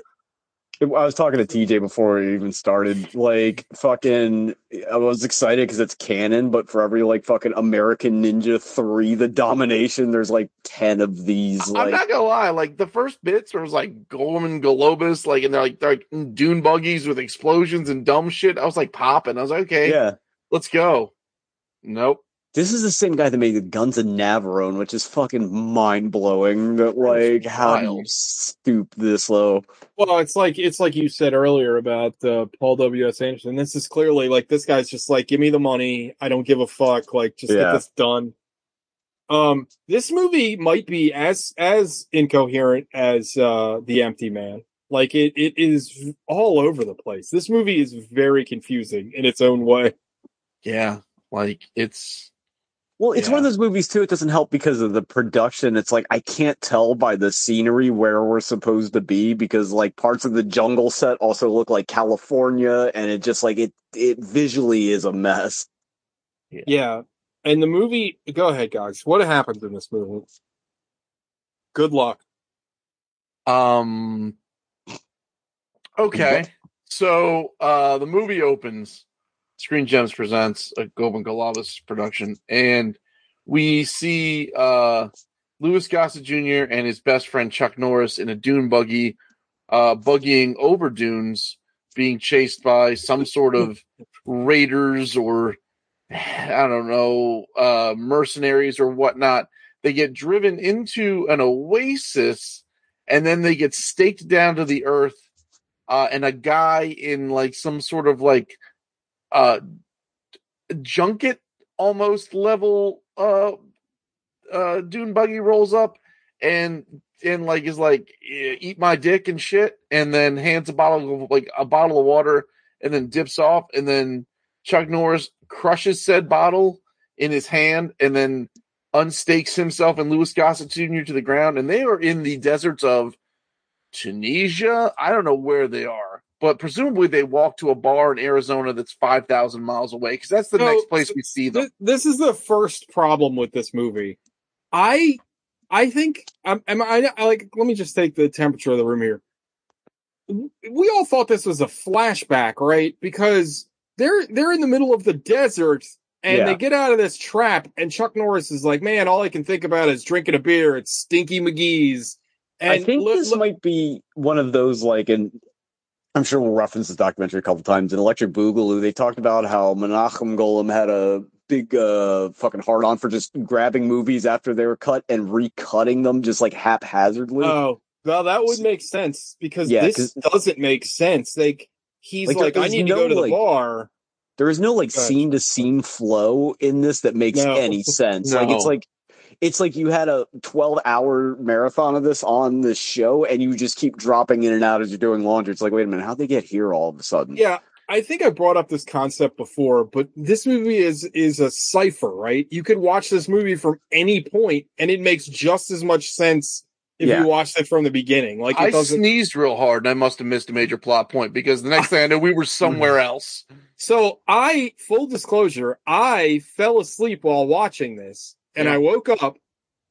I was talking to T J before it even started. Like, fucking, I was excited because it's canon, but for every, like, fucking American Ninja three, The Domination, there's, like, ten of these. Like, I'm not gonna lie. Like, the first bits was, like, Gorman Globus, like, and they're, like, they're, like, dune buggies with explosions and dumb shit. I was, like, popping. I was like, okay, yeah, let's go. Nope. This is the same guy that made the Guns of Navarone, which is fucking mind-blowing. That, like, how do you stoop this low? Well, it's like it's like you said earlier about uh, Paul W S. Anderson. This is clearly, like, this guy's just like, give me the money. I don't give a fuck. Like, just yeah. get this done. Um, this movie might be as as incoherent as uh, The Empty Man. Like, it it is all over the place. This movie is very confusing in its own way. Yeah, like, it's... Well, it's yeah. one of those movies, too. It doesn't help because of the production. It's like, I can't tell by the scenery where we're supposed to be because, like, parts of the jungle set also look like California, and it just, like, it it visually is a mess. Yeah. yeah. And the movie... Go ahead, guys. What happens in this movie? Good luck. Um. Okay. So, uh, the movie opens... Screen Gems presents a Goban Golovas production, and we see uh, Lewis Gossett Junior and his best friend Chuck Norris in a dune buggy, uh, buggying over dunes, being chased by some sort of raiders or, I don't know, uh, mercenaries or whatnot. They get driven into an oasis, and then they get staked down to the earth, uh, and a guy in, like, some sort of, like, Uh, junket almost level uh, uh, dune buggy rolls up and and like is like, eat my dick and shit, and then hands a bottle of, like a bottle of water, and then dips off, and then Chuck Norris crushes said bottle in his hand and then unstakes himself and Lewis Gossett Junior to the ground, and they are in the deserts of Tunisia. I don't know where they are. But presumably they walk to a bar in Arizona that's five thousand miles away, because that's the so, next place we see them. Th- this is the first problem with this movie. I I think, am I, I like, let me just take the temperature of the room here. We all thought this was a flashback, right? Because they're, they're in the middle of the desert, and yeah. they get out of this trap, and Chuck Norris is like, man, all I can think about is drinking a beer at Stinky McGee's. And I think look, this look, might be one of those, like, in... I'm sure we'll reference this documentary a couple times. In Electric Boogaloo, they talked about how Menachem Golem had a big uh, fucking hard-on for just grabbing movies after they were cut and recutting them just, like, haphazardly. Oh, well, that would make sense, because yeah, this doesn't make sense. Like, he's like, like I need no, to go to the like, bar. There is no, like, scene-to-scene flow in this that makes no. any sense. No. Like, it's like... It's like you had a twelve-hour marathon of this on this show, and you just keep dropping in and out as you're doing laundry. It's like, wait a minute, how'd they get here all of a sudden? Yeah, I think I brought up this concept before, but this movie is is a cipher, right? You could watch this movie from any point, and it makes just as much sense if yeah. you watched it from the beginning. Like, it I doesn't... sneezed real hard, and I must have missed a major plot point, because the next thing I know, we were somewhere else. So I, full disclosure, I fell asleep while watching this. And yeah. I woke up,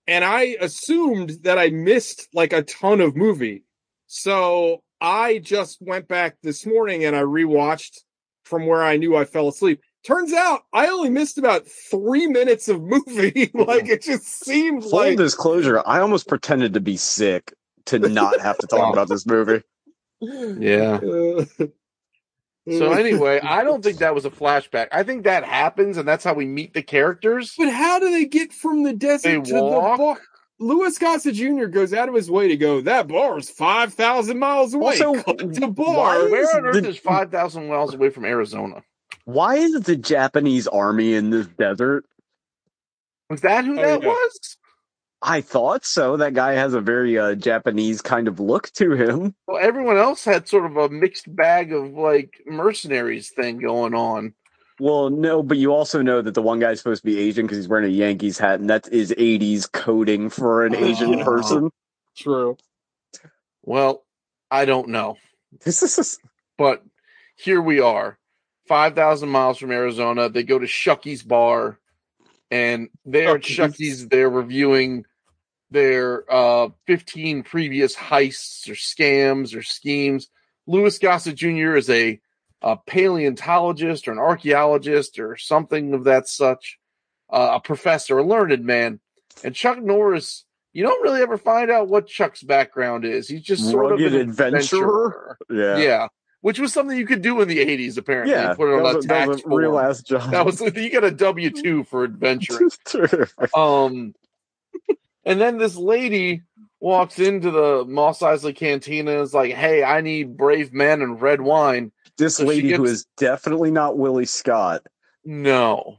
and I assumed that I missed, like, a ton of movie. So I just went back this morning, and I rewatched from where I knew I fell asleep. Turns out, I only missed about three minutes of movie. Like, it just seemed Full like... Full disclosure, I almost pretended to be sick to not have to talk about this movie. Yeah. Uh... So anyway, I don't think that was a flashback. I think that happens, and that's how we meet the characters. But how do they get from the desert they to walk? the bar? Lewis Gossett Junior goes out of his way to go, that bar is five thousand miles away. Also, the bar. Where on earth the, is five thousand miles away from Arizona? Why is it the Japanese army in this desert? Was that who oh, that yeah. was? I thought so. That guy has a very uh, Japanese kind of look to him. Well, everyone else had sort of a mixed bag of, like, mercenaries thing going on. Well, no, but you also know that the one guy's supposed to be Asian because he's wearing a Yankees hat, and that is eighties coding for an Asian oh. person. True. Well, I don't know. This is, but here we are, five thousand miles from Arizona. They go to Shucky's Bar, and there at Shucky's, they're reviewing their uh, fifteen previous heists or scams or schemes. Lewis Gossett Junior is a, a paleontologist or an archaeologist or something of that such, uh, a professor, a learned man. And Chuck Norris, you don't really ever find out what Chuck's background is. He's just sort Rugged of an adventurer. adventurer. Yeah. Yeah. Which was something you could do in the eighties, apparently. Yeah, put it on that, was, a tax that was a real form. Ass job. That was, you got a W two for adventuring. um, and then this lady walks into the Mos Eisley Cantina and is like, hey, I need brave men and red wine. This so lady gets, who is definitely not Willie Scott. No.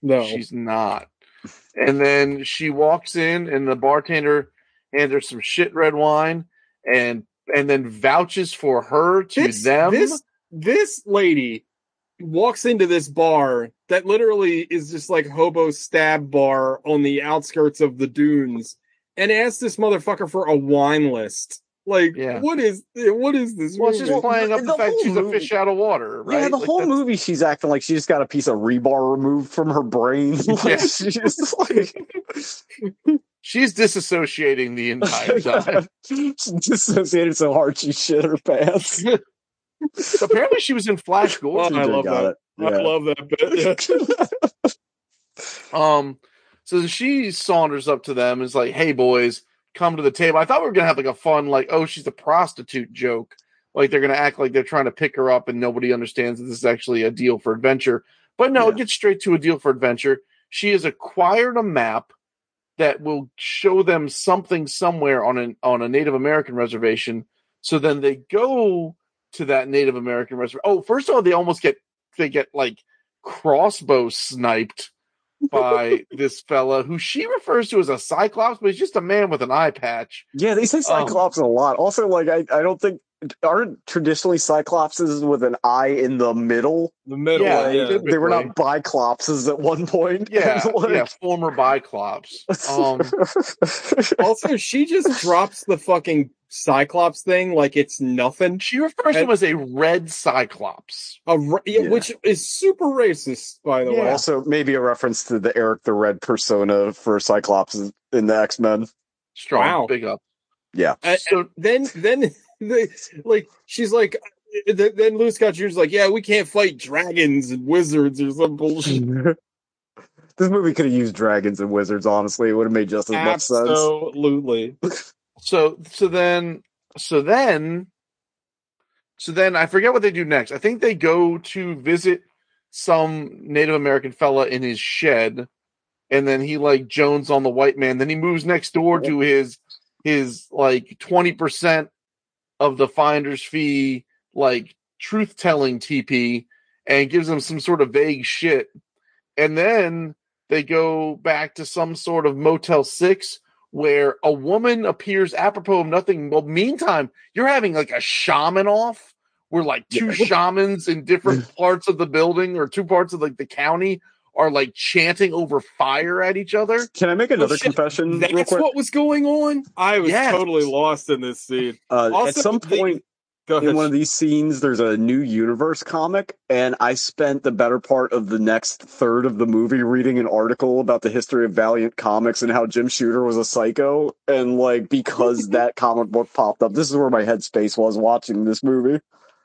No. She's not. And then she walks in, and the bartender hands her some shit red wine, and and then vouches for her to this, them. This, this lady walks into this bar that literally is just like hobo stab bar on the outskirts of the dunes and asks this motherfucker for a wine list. Like, yeah. what is what is this? Well, she's playing up the, the fact she's movie. a fish out of water, right? Yeah, the like whole that's... movie she's acting like she just got a piece of rebar removed from her brain. Like, yeah. she's, just like... she's disassociating the entire time. She disassociated so hard she shit her pants. So apparently she was in Flash Gordon. Oh, I love that. Yeah. I love that bit. Yeah. um, so she saunters up to them and is like, hey, boys, come to the table. I thought we were going to have like a fun, like, oh, she's a prostitute joke. Like they're going to act like they're trying to pick her up and nobody understands that this is actually a deal for adventure. But no, yeah. it gets straight to a deal for adventure. She has acquired a map that will show them something somewhere on an, on a Native American reservation. So then they go to that Native American reservation. Oh, first of all, they almost get, they get like crossbow sniped by this fella who she refers to as a cyclops, but he's just a man with an eye patch. Yeah, they say cyclops um, a lot. Also, like, I, I don't think, aren't traditionally cyclopses with an eye in the middle? The middle, yeah. Like, yeah. They were not biclopses at one point. Yeah, like, yeah, former biclops. Um, also, she just drops the fucking cyclops thing like it's nothing. She refers and, to him as a red cyclops, a re- yeah, yeah. which is super racist, by the yeah. way. Also, maybe a reference to the Eric the Red persona for Cyclops in the X-Men. Strong, wow. Big up. Yeah. And, so and then, then they, like she's like, then Lewis Scott Junior's like, yeah, we can't fight dragons and wizards or some bullshit. This movie could have used dragons and wizards. Honestly, it would have made just as Absolutely. much sense. Absolutely. So so then so then so then I forget what they do next. I think they go to visit some Native American fella in his shed, and then he like jones on the white man. Then he moves next door to his his like twenty percent of the finder's fee, like truth telling T P, and gives them some sort of vague shit. And then they go back to some sort of Motel six, where a woman appears apropos of nothing. Well, meantime, you're having like a shaman off where like two yeah. shamans in different parts of the building or two parts of like the county are like chanting over fire at each other. Can I make another oh, confession? That's real quick? What was going on. I was yes. totally lost in this scene. Uh, also, at some point they, in one of these scenes, there's a New Universe comic, and I spent the better part of the next third of the movie reading an article about the history of Valiant Comics and how Jim Shooter was a psycho, and like because that comic book popped up, this is where my headspace was watching this movie.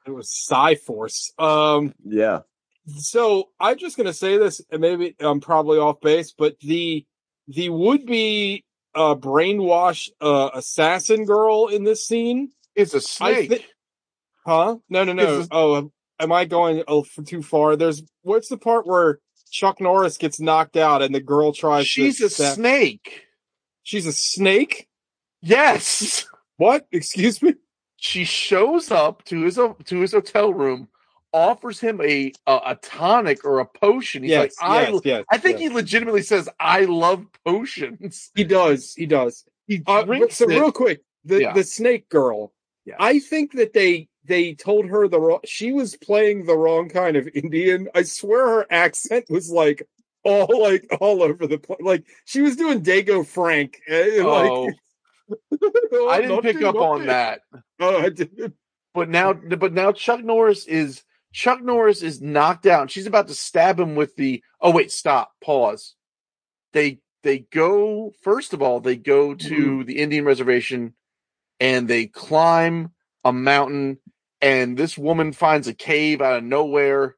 It was Psyforce. Um, yeah. So I'm just gonna say this, and maybe I'm probably off base, but the the would-be uh, brainwash uh, assassin girl in this scene is a snake. Huh? No, no, no. Just, oh, am I going oh, too far? There's what's the part where Chuck Norris gets knocked out and the girl tries she's to... She's a snake. She's a snake? Yes. What? Excuse me? She shows up to his to his hotel room, offers him a a, a tonic or a potion. He's yes, like, I, yes, yes, I think yes. he legitimately says, I love potions. He does. He does. He uh, drinks So it. real quick, the, yeah. the snake girl. Yeah. I think that they... They told her the wrong, she was playing the wrong kind of Indian. I swear her accent was like all like all over the place. Like she was doing Dago Frank. And, oh, like, No, I didn't pick up on that. Oh, I didn't. But now, but now Chuck Norris is Chuck Norris is knocked out. She's about to stab him with the. Oh wait, stop, pause. They they go first of all. They go to mm-hmm. the Indian reservation, and they climb a mountain. And this woman finds a cave out of nowhere.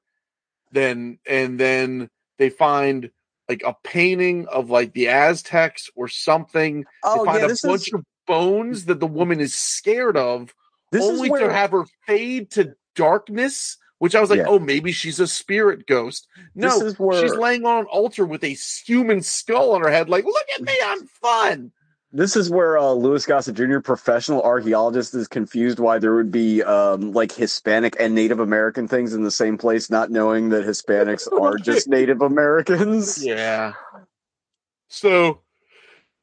Then and then they find like a painting of like the Aztecs or something. Oh, they find yeah, a bunch is... of bones that the woman is scared of. This only where... to have her fade to darkness, which I was like, yeah. oh, maybe she's a spirit ghost. No, this is where... she's laying on an altar with a human skull on her head, like, look at me, I'm fun. This is where uh, Lewis Gossett Junior, professional archaeologist, is confused why there would be um, like Hispanic and Native American things in the same place, not knowing that Hispanics are just Native Americans. Yeah. So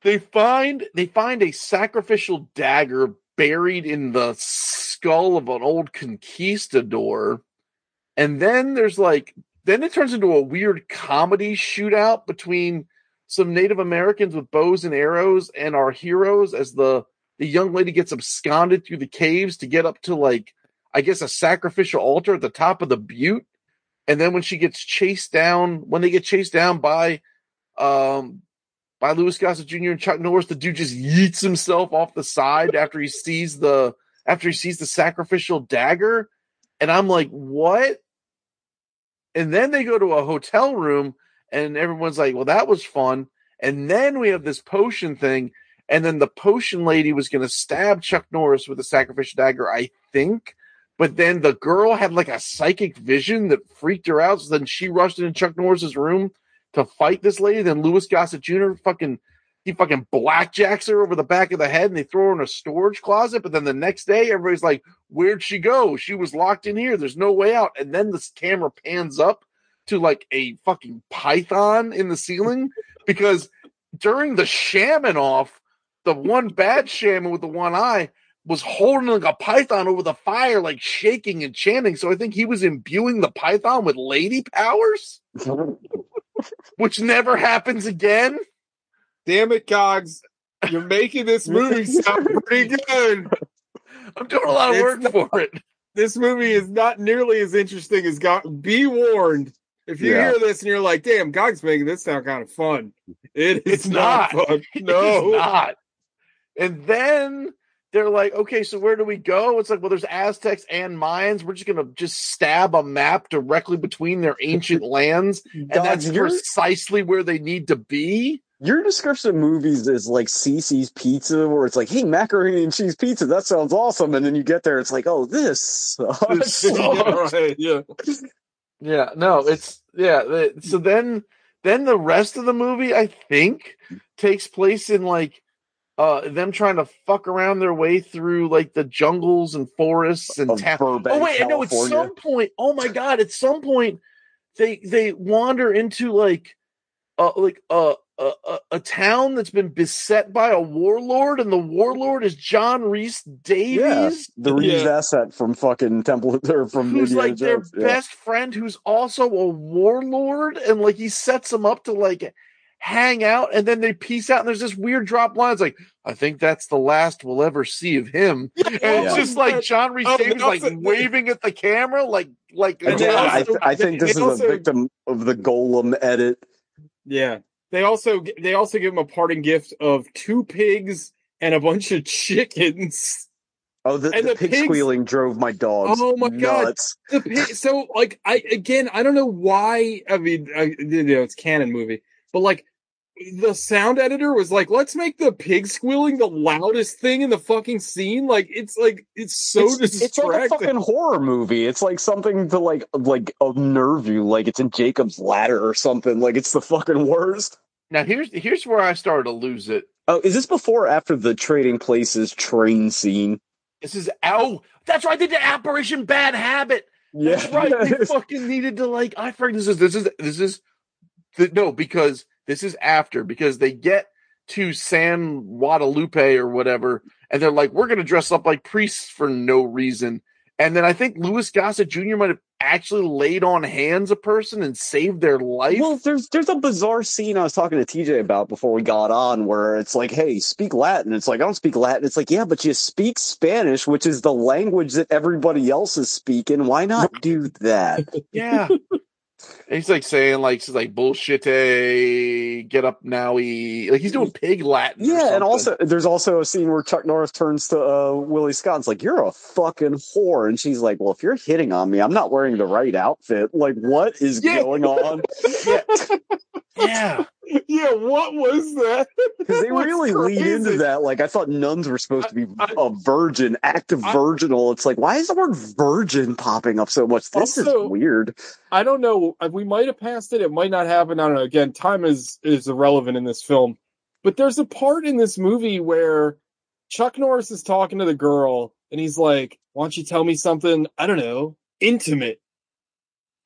they find they find a sacrificial dagger buried in the skull of an old conquistador, and then there's like then it turns into a weird comedy shootout between some Native Americans with bows and arrows and our heroes as the, the young lady gets absconded through the caves to get up to, like, I guess a sacrificial altar at the top of the butte. And then when she gets chased down, when they get chased down by, um, by Lewis Gossett Junior and Chuck Norris, the dude just yeets himself off the side after he sees the, after he sees the sacrificial dagger. And I'm like, what? And then they go to a hotel room. And everyone's like, well, that was fun. And then we have this potion thing. And then the potion lady was going to stab Chuck Norris with a sacrificial dagger, I think. But then the girl had like a psychic vision that freaked her out. So then she rushed into Chuck Norris's room to fight this lady. Then Lewis Gossett Junior fucking, he fucking blackjacks her over the back of the head and they throw her in a storage closet. But then the next day, everybody's like, where'd she go? She was locked in here. There's no way out. And then this camera pans up to like a fucking python in the ceiling, because during the shaman off, the one bad shaman with the one eye was holding like a python over the fire, like shaking and chanting. So I think he was imbuing the python with lady powers, which never happens again. Damn it, Cogs. You're making this movie sound pretty good. I'm doing a lot of work it's for it. This movie is not nearly as interesting as God. Be warned. If you yeah. hear this and you're like, damn, Gog's making this sound kind of fun. It is it's not. not fun. No. It's not. And then they're like, okay, so where do we go? It's like, well, there's Aztecs and Mayans. We're just going to just stab a map directly between their ancient lands. And God, that's precisely where they need to be. Your description of movies is like Cece's Pizza, where it's like, hey, macaroni and cheese pizza, that sounds awesome. And then you get there, it's like, oh, this sucks. Right, yeah. Yeah, no, it's yeah. So then, then the rest of the movie, I think, takes place in like uh, them trying to fuck around their way through like the jungles and forests and ta- Burbank, oh wait, California. No, at some point, oh my god, at some point they they wander into like uh, like a, a a town that's been beset by a warlord, and the warlord is John Rhys Davies, yeah, the Reeves yeah. asset from fucking Temple or from who's Indiana like Jones. Their yeah. best friend, who's also a warlord, and like he sets them up to like hang out, and then they peace out, and there's this weird drop line. It's like, I think that's the last we'll ever see of him. Yeah, and yeah. it's just like John Rhys Davies oh, like a, waving at the camera, like like. And and also, I, th- I think this is also a victim of the Golem edit. Yeah, they also they also give him a parting gift of two pigs and a bunch of chickens. Oh, the, the, the pig pigs, squealing drove my dogs. Oh my nuts. God! The pig, so, like, I again, I don't know why. I mean, I, you know, it's a canon movie, but like, the sound editor was like, "Let's make the pig squealing the loudest thing in the fucking scene." Like, it's like it's so it's, distracting. It's like a fucking horror movie. It's like something to like like unnerve you. Like it's in Jacob's Ladder or something. Like it's the fucking worst. Now here's here's where I started to lose it. Oh, is this before or after the Trading Places train scene? This is ow. That's right. They did Operation Bad Habit. Yeah. That's right. They fucking needed to like. I forget. This is this is this is the, no because this is after because they get to San Guadalupe or whatever, and they're like, we're gonna dress up like priests for no reason, And then I think Lewis Gossett Junior might have actually laid on hands a person and saved their life. Well, there's there's a bizarre scene I was talking to T J about before we got on where it's like, hey, speak Latin. It's like, I don't speak Latin. It's like, yeah, but you speak Spanish, which is the language that everybody else is speaking. Why not do that? Yeah. He's like saying like, she's like bullshit, eh, get up now, e like he's doing pig Latin. Yeah, and also there's also a scene where Chuck Norris turns to uh, Willie Scott and's like, "You're a fucking whore," and she's like, "Well, if you're hitting on me, I'm not wearing the right outfit. Like, what is yeah. going on?" yeah. yeah, yeah. What was that? Because they really crazy. lead into that. Like, I thought nuns were supposed I, to be I, a virgin, active I, virginal. It's like, why is the word virgin popping up so much? This also, is weird. I don't know. We might have passed it. It might not happen. I don't know. Again, time is, is irrelevant in this film. But there's a part in this movie where Chuck Norris is talking to the girl, and he's like, "Why don't you tell me something? I don't know, intimate."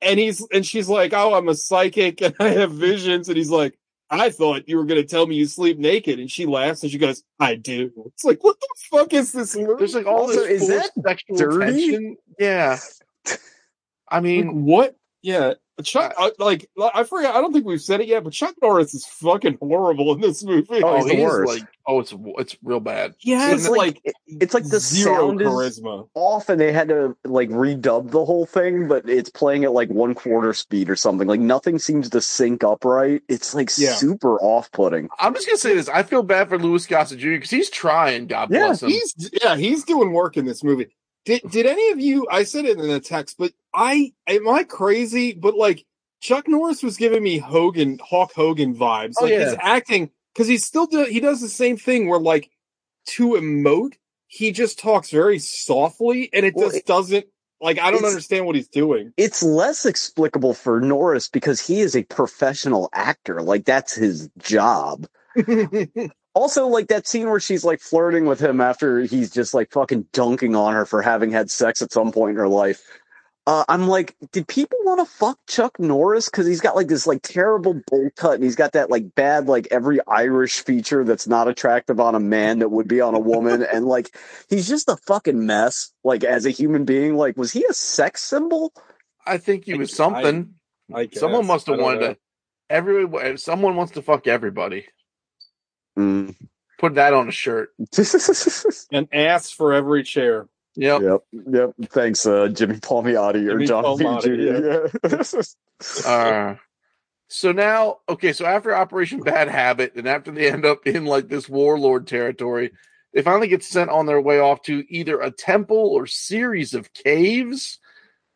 And he's and she's like, "Oh, I'm a psychic, and I have visions." And he's like, "I thought you were going to tell me you sleep naked." And she laughs, and she goes, "I do." It's like, what the fuck is this movie? There's like all also, this is that sexual dirty? Tension. Yeah. I mean, like, what? Yeah. Chuck, I, like I forgot. I don't think we've said it yet, but Chuck Norris is fucking horrible in this movie. Oh, he's the worst. Like, oh, it's it's real bad. Yeah, it's like, like it's like the sound charisma is off, and they had to like redub the whole thing, but it's playing at like one quarter speed or something. Like nothing seems to sync up right. It's like yeah. super off-putting. I'm just gonna say this. I feel bad for Lewis Gossett Junior because he's trying. God yeah, bless him. He's, yeah, he's doing work in this movie. Did did any of you? I said it in the text, but I am I crazy? But like Chuck Norris was giving me Hogan, Hulk Hogan vibes. Like oh, yeah. his acting, because he still do, he does the same thing where like to emote, he just talks very softly, and it well, just it, doesn't. Like I don't understand what he's doing. It's less explicable for Norris because he is a professional actor. Like that's his job. Also, like, that scene where she's, like, flirting with him after he's just, like, fucking dunking on her for having had sex at some point in her life. Uh, I'm like, did people want to fuck Chuck Norris? Because he's got, like, this, like, terrible bowl cut, and he's got that, like, bad, like, every Irish feature that's not attractive on a man that would be on a woman. And, like, he's just a fucking mess, like, as a human being. Like, was he a sex symbol? I think he was something. I, I Someone must have wanted know. to... Everybody, someone wants to fuck everybody. Mm. Put that on a shirt. An ass for every chair. Yep. Yep. Yep. Thanks, uh, Jimmy Palmiotti or John B. Junior Yeah. uh, so now, okay, so after Operation Bad Habit and after they end up in like this warlord territory, they finally get sent on their way off to either a temple or series of caves,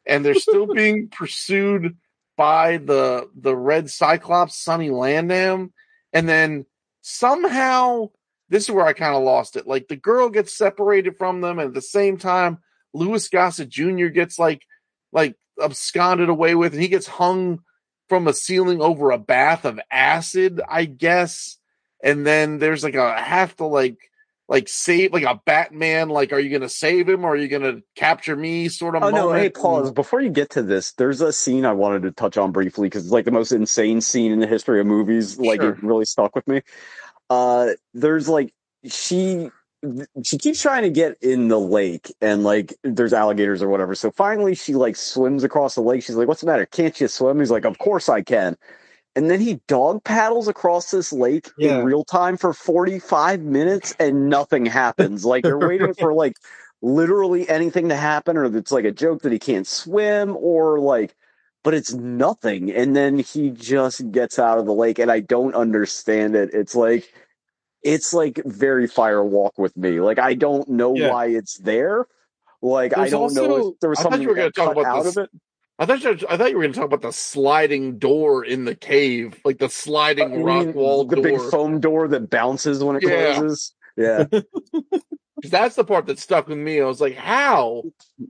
and they're still being pursued by the the Red Cyclops, Sonny Landham, and then somehow, this is where I kind of lost it. Like, the girl gets separated from them, and at the same time, Lewis Gossett Junior gets, like, like absconded away with, and he gets hung from a ceiling over a bath of acid, I guess. And then there's, like, a have to, like, like save, like a Batman, like, are you going to save him, or are you going to capture me sort of oh, moment. No, hey, pause. Before you get to this, there's a scene I wanted to touch on briefly because it's like the most insane scene in the history of movies. Like, sure. It really stuck with me. Uh, there's like, she, she keeps trying to get in the lake, and like, there's alligators or whatever. So finally she like swims across the lake. She's like, "What's the matter? Can't you swim?" He's like, "Of course I can." And then he dog paddles across this lake yeah. in real time for forty-five minutes, and nothing happens. Like, you're waiting for, like, literally anything to happen, or it's, like, a joke that he can't swim, or, like, but it's nothing. And then he just gets out of the lake, and I don't understand it. It's, like, it's, like, very Firewalk with me. Like, I don't know yeah. why it's there. Like, There's I don't also, know if there was something that cut about out this. of it. I thought you, I thought you were going to talk about the sliding door in the cave, like the sliding uh, rock wall the door. The big foam door that bounces when it yeah. closes. Yeah. Because that's the part that stuck with me. I was like, how?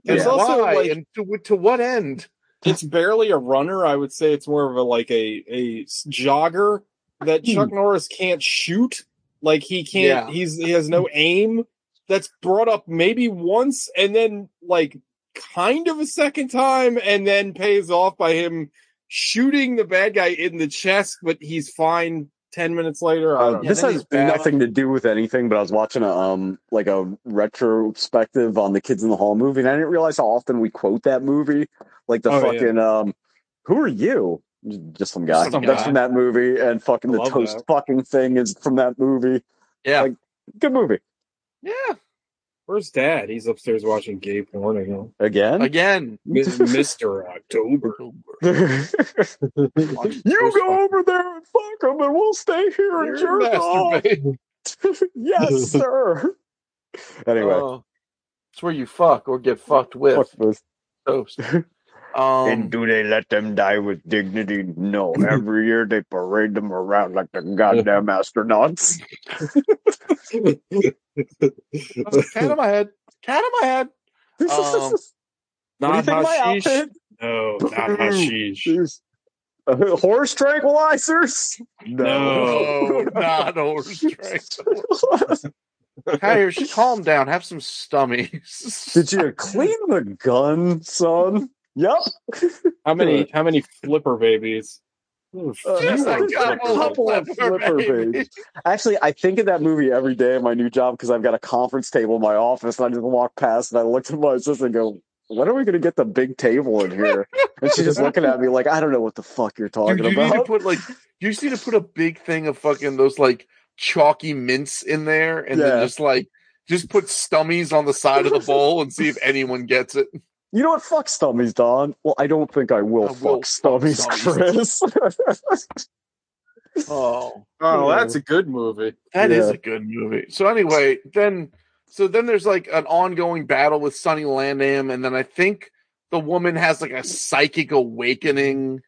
It's yeah. also Why? Like, and to, to what end? It's barely a runner. I would say it's more of a like a, a jogger that Chuck Norris can't shoot. Like he can't, yeah. he's he has no aim. That's brought up maybe once, and then like kind of a second time, and then pays off by him shooting the bad guy in the chest, but he's fine ten minutes later. I don't know. Yeah, this has nothing to do with anything, but I was watching a um like a retrospective on the Kids in the Hall movie, and I didn't realize how often we quote that movie. Like the oh, fucking yeah. um, who are you? Just some guy. Some That's guy. From that movie, and fucking I the toast that. Fucking thing is from that movie. Yeah, like, good movie. Yeah. Where's Dad? He's upstairs watching gay porn again. Again? Again. Mister October. You go over there and fuck him, and we'll stay here and jerk off. Yes, sir. Anyway. Uh, it's where you fuck or get fucked with. Fuck toast. Um, and do they let them die with dignity? No. Every year they parade them around like the goddamn astronauts. Cat in my head. Cat in my head. Um, not hashish. No, not hashish. Uh, horse tranquilizers? No, no not horse tranquilizers. Hey, she calm down. Have some stummies. Did you clean the gun, son? Yep. How many? How many flipper babies? Uh, yes, I got a couple of flipper babies. Actually, I think of that movie every day at my new job because I've got a conference table in my office, and I just walk past and I looked at my sister and go, "When are we going to get the big table in here?" And she's just looking at me like, "I don't know what the fuck you're talking Dude, you about." Need to put like, you just need to put a big thing of fucking those like chalky mints in there, and yeah. then just like just put stummies on the side of the bowl and see if anyone gets it. You know what? Fuck stummies, Don. Well, I don't think I will, I will fuck, stummies, fuck stummies, Chris. oh, oh, that's a good movie. That yeah. is a good movie. So anyway, then so then there's like an ongoing battle with Sonny Landham, and then I think the woman has like a psychic awakening.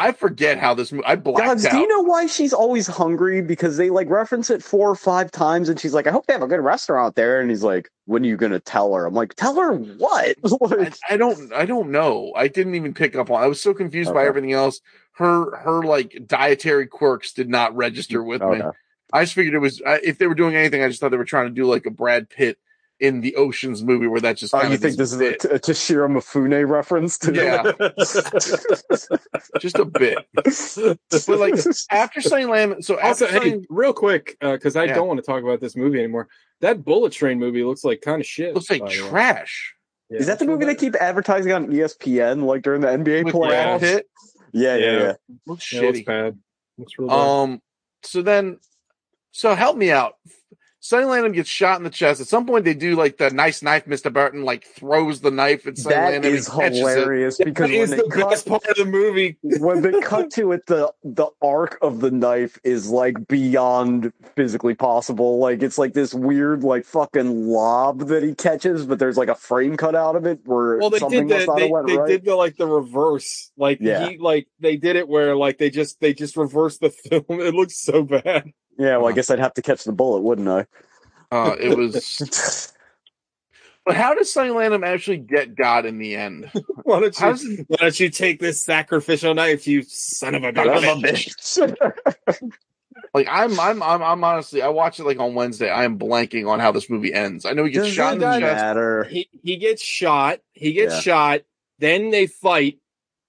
I forget how this movie. I blacked Gods, out. Do you know why she's always hungry? Because they like reference it four or five times, and she's like, "I hope they have a good restaurant there." And he's like, "When are you gonna tell her?" I'm like, "Tell her what?" Like, I, I don't. I don't know. I didn't even pick up on. I was so confused okay. by everything else. Her her like dietary quirks did not register with okay. me. I just figured it was I, if they were doing anything. I just thought they were trying to do like a Brad Pitt in the Oceans movie where that just. Oh, you think this is a, t- a Toshiro Mifune reference? To yeah, just a bit. But like after Sonny Landham, so after also, Sonny... hey, real quick because uh, I yeah. don't want to talk about this movie anymore. That Bullet Train movie looks like kind of shit. Looks like trash. Yeah, is that the movie they keep advertising on E S P N like during the N B A With playoffs? Hit? Yeah, yeah, yeah. yeah. Looks yeah, shitty. Looks bad. Looks real bad. Um. So then, so help me out. Sonny Landham gets shot in the chest. At some point, they do like the nice knife. Mister Burton like throws the knife at Sonny Landham. That is hilarious it. Because that is the cut, best part of the movie. When they cut to it, the the arc of the knife is like beyond physically possible. Like it's like this weird like fucking lob that he catches, but there's like a frame cut out of it where well, they something did the, must they, went they right. did the like the reverse. Like yeah. he like they did it where like they just they just reversed the film. It looks so bad. Yeah, well, I guess I'd have to catch the bullet, wouldn't I? Uh, it was. But how does Sonny Landham actually get God in the end? Why don't you? Does... Why don't you take this sacrificial knife, you son of a bitch? Like I'm, I'm, I'm, I'm honestly, I watched it like on Wednesday. I am blanking on how this movie ends. I know he gets does shot in the chest. He he gets shot. He gets yeah. shot. Then they fight.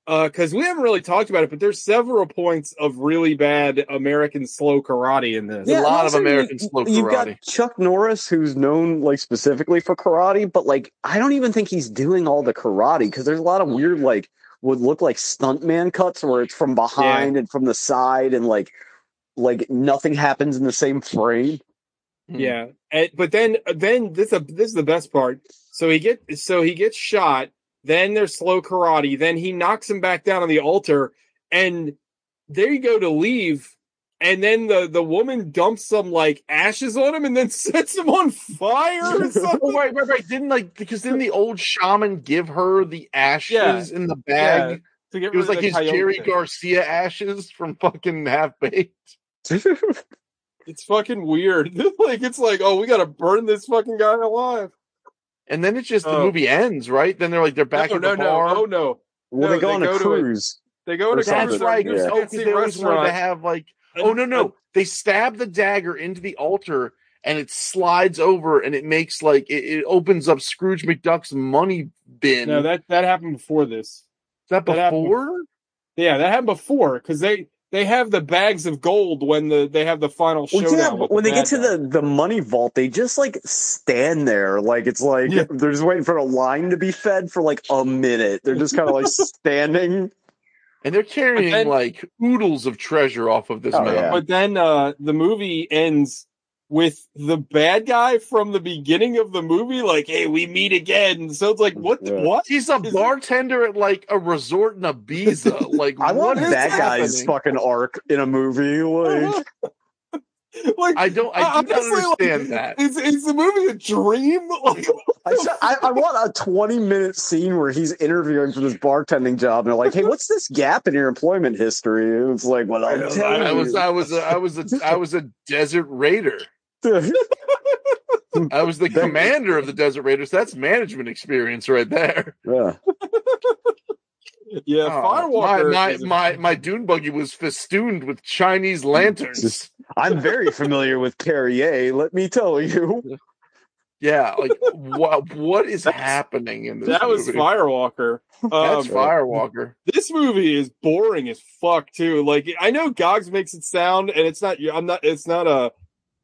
Because uh, we haven't really talked about it, but there's several points of really bad American slow karate in this. Yeah, a lot of American you, slow karate. You've got Chuck Norris, who's known like specifically for karate, but like I don't even think he's doing all the karate because there's a lot of weird like would look like stuntman cuts where it's from behind yeah. and from the side and like like nothing happens in the same frame. Yeah, and, but then then this uh, this is the best part. So he get so he gets shot. Then there's slow karate. Then he knocks him back down on the altar, and there you go to leave. And then the, the woman dumps some like ashes on him, and then sets him on fire. Or something. Right, right, right. Didn't like because then the old shaman give her the ashes yeah. in the bag. Yeah. To get rid it was of like his coyote. Jerry Garcia ashes from fucking Half Baked. It's fucking weird. Like it's like oh we gotta burn this fucking guy alive. And then it's just the oh. movie ends, right? Then they're like they're back no, at the no, bar. No, no, no. Well, no, they go they on a go cruise. A, they go on a that's cruise. That's right. Yeah. Oh, they always wanted to have like. Oh no, no! They stab the dagger into the altar, and it slides over, and it makes like it, it opens up Scrooge McDuck's money bin. No, that that happened before this. Is that before? That happened, yeah, that happened before because they They have the bags of gold when the they have the final showdown. Well, yeah, when the they get to the, the money vault, they just like stand there, like it's like yeah. they're just waiting for a line to be fed for like a minute. They're just kind of like standing, and they're carrying then, like oodles of treasure off of this oh, map. Yeah. But then uh, the movie ends with the bad guy from the beginning of the movie, like, "Hey, we meet again." So it's like, what? Yeah. What? He's a bartender at like a resort in Ibiza. Like, I want that happening? Guy's fucking arc in a movie. Like, like I don't, I do not understand like, that. Is, is the movie a dream? Like, I, saw, I, I want a twenty minute scene where he's interviewing for this bartending job, and they're like, "Hey, what's this gap in your employment history?" And it's like, "Well, I'm telling I was, you. I was, a, I was, a, I was a desert raider." I was the commander of the Desert Raiders. That's management experience right there. Yeah. Yeah, oh, Firewalker. My, my, my, my dune buggy was festooned with Chinese lanterns. I'm very familiar with Carrier, let me tell you. Yeah, like what what is that's, happening in this that movie? Was Firewalker. Um, that's Firewalker. This movie is boring as fuck too. Like, I know Gogs makes it sound, and it's not I'm not it's not a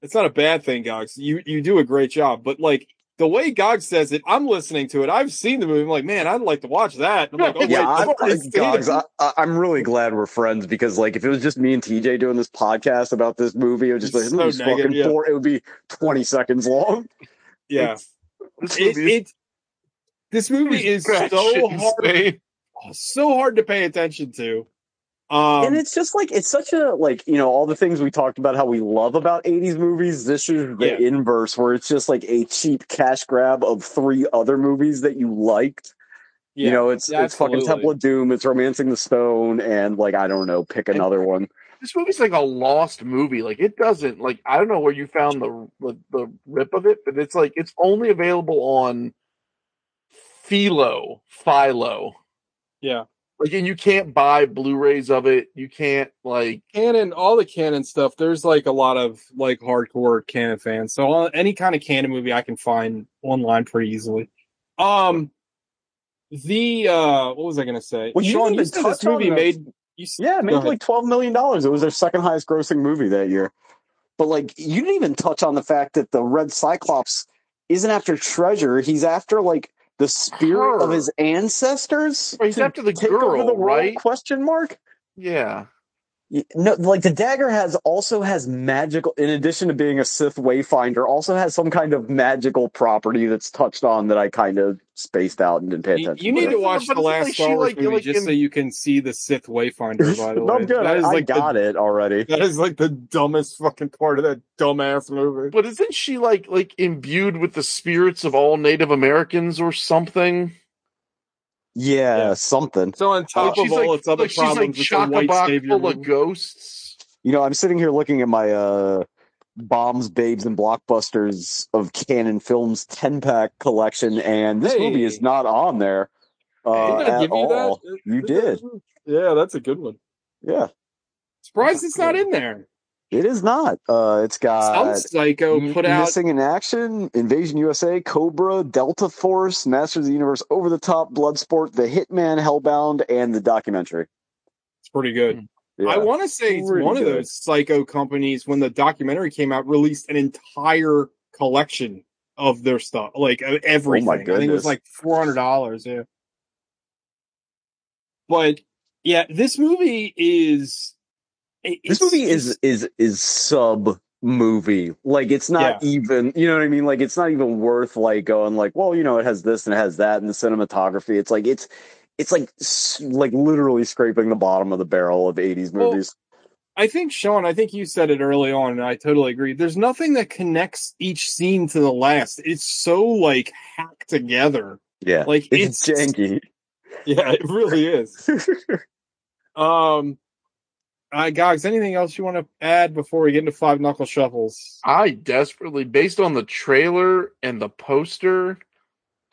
It's not a bad thing, Gogs. You you do a great job. But, like, the way Gogs says it, I'm listening to it. I've seen the movie. I'm like, man, I'd like to watch that. And I'm like, oh, yeah, wait, I've already seen Gogs, it. I, I'm really glad we're friends because, like, if it was just me and T J doing this podcast about this movie, it would just like, so negative, fucking yeah. boring. It would be twenty seconds long. Yeah. It's, it, it, this movie is so hard, so hard to pay attention to. Um, and it's just like, it's such a, like, you know, all the things we talked about, how we love about eighties movies, this is the yeah. inverse, where it's just like a cheap cash grab of three other movies that you liked. Yeah, you know, it's yeah, it's absolutely. Fucking Temple of Doom, it's Romancing the Stone, and like, I don't know, pick another and, one. This movie's like a lost movie. Like, it doesn't, like, I don't know where you found the the, the rip of it, but it's like, it's only available on Philo, Philo. Yeah. Like, and you can't buy Blu-rays of it. You can't, like... Canon, all the Canon stuff, there's, like, a lot of, like, hardcore Canon fans. So all, any kind of Canon movie I can find online pretty easily. Um, the, uh... What was I going to say? Well, Sean, you, you said this movie made... You, yeah, it made, like, twelve million dollars. It was their second highest grossing movie that year. But, like, you didn't even touch on the fact that the Red Cyclops isn't after treasure. He's after, like... The spirit Her. Of his ancestors? Or he's after the take girl, over the world, right? Question mark? Yeah. No, like the dagger has also has magical, in addition to being a Sith wayfinder, also has some kind of magical property that's touched on that I kind of spaced out and didn't pay attention to. You, you need to watch but the last like Star Wars like, movie like just in... so you can see the Sith wayfinder, by the way. I'm good. That is like I got the, it already. That is like the dumbest fucking part of that dumbass movie. But isn't she like like imbued with the spirits of all Native Americans or something? Yeah, yeah, something. So on top uh, of all like, its other like, problems, she's like it's a white savior full of ghosts. You know, I'm sitting here looking at my uh, Bombs, Babes, and Blockbusters of Canon Films ten-pack collection, and this hey. movie is not on there uh, at give you all. That? You did. Yeah, that's a good one. Yeah. Surprised it's not in there. It is not. Uh, it's got Sounds Psycho put out Missing in Action, Invasion U S A, Cobra, Delta Force, Masters of the Universe, Over the Top, Bloodsport, The Hitman, Hellbound, and the documentary. It's pretty good. Yeah. I want to say it's pretty one good. Of those Psycho companies. When the documentary came out, released an entire collection of their stuff, like everything. Oh my goodness. I think it was like four hundred dollars. Yeah, but yeah, this movie is. It's, this movie is is is sub movie. Like it's not yeah. even, you know what I mean? Like it's not even worth like going like, well, you know, it has this and it has that and the cinematography. It's like it's it's like like literally scraping the bottom of the barrel of eighties movies. Well, I think Sean, I think you said it early on, and I totally agree. There's nothing that connects each scene to the last. It's so like hacked together. Yeah, like it's, it's janky. Yeah, it really is. um. Uh, Gogs, anything else you want to add before we get into Five Knuckle Shuffles? I desperately, based on the trailer and the poster,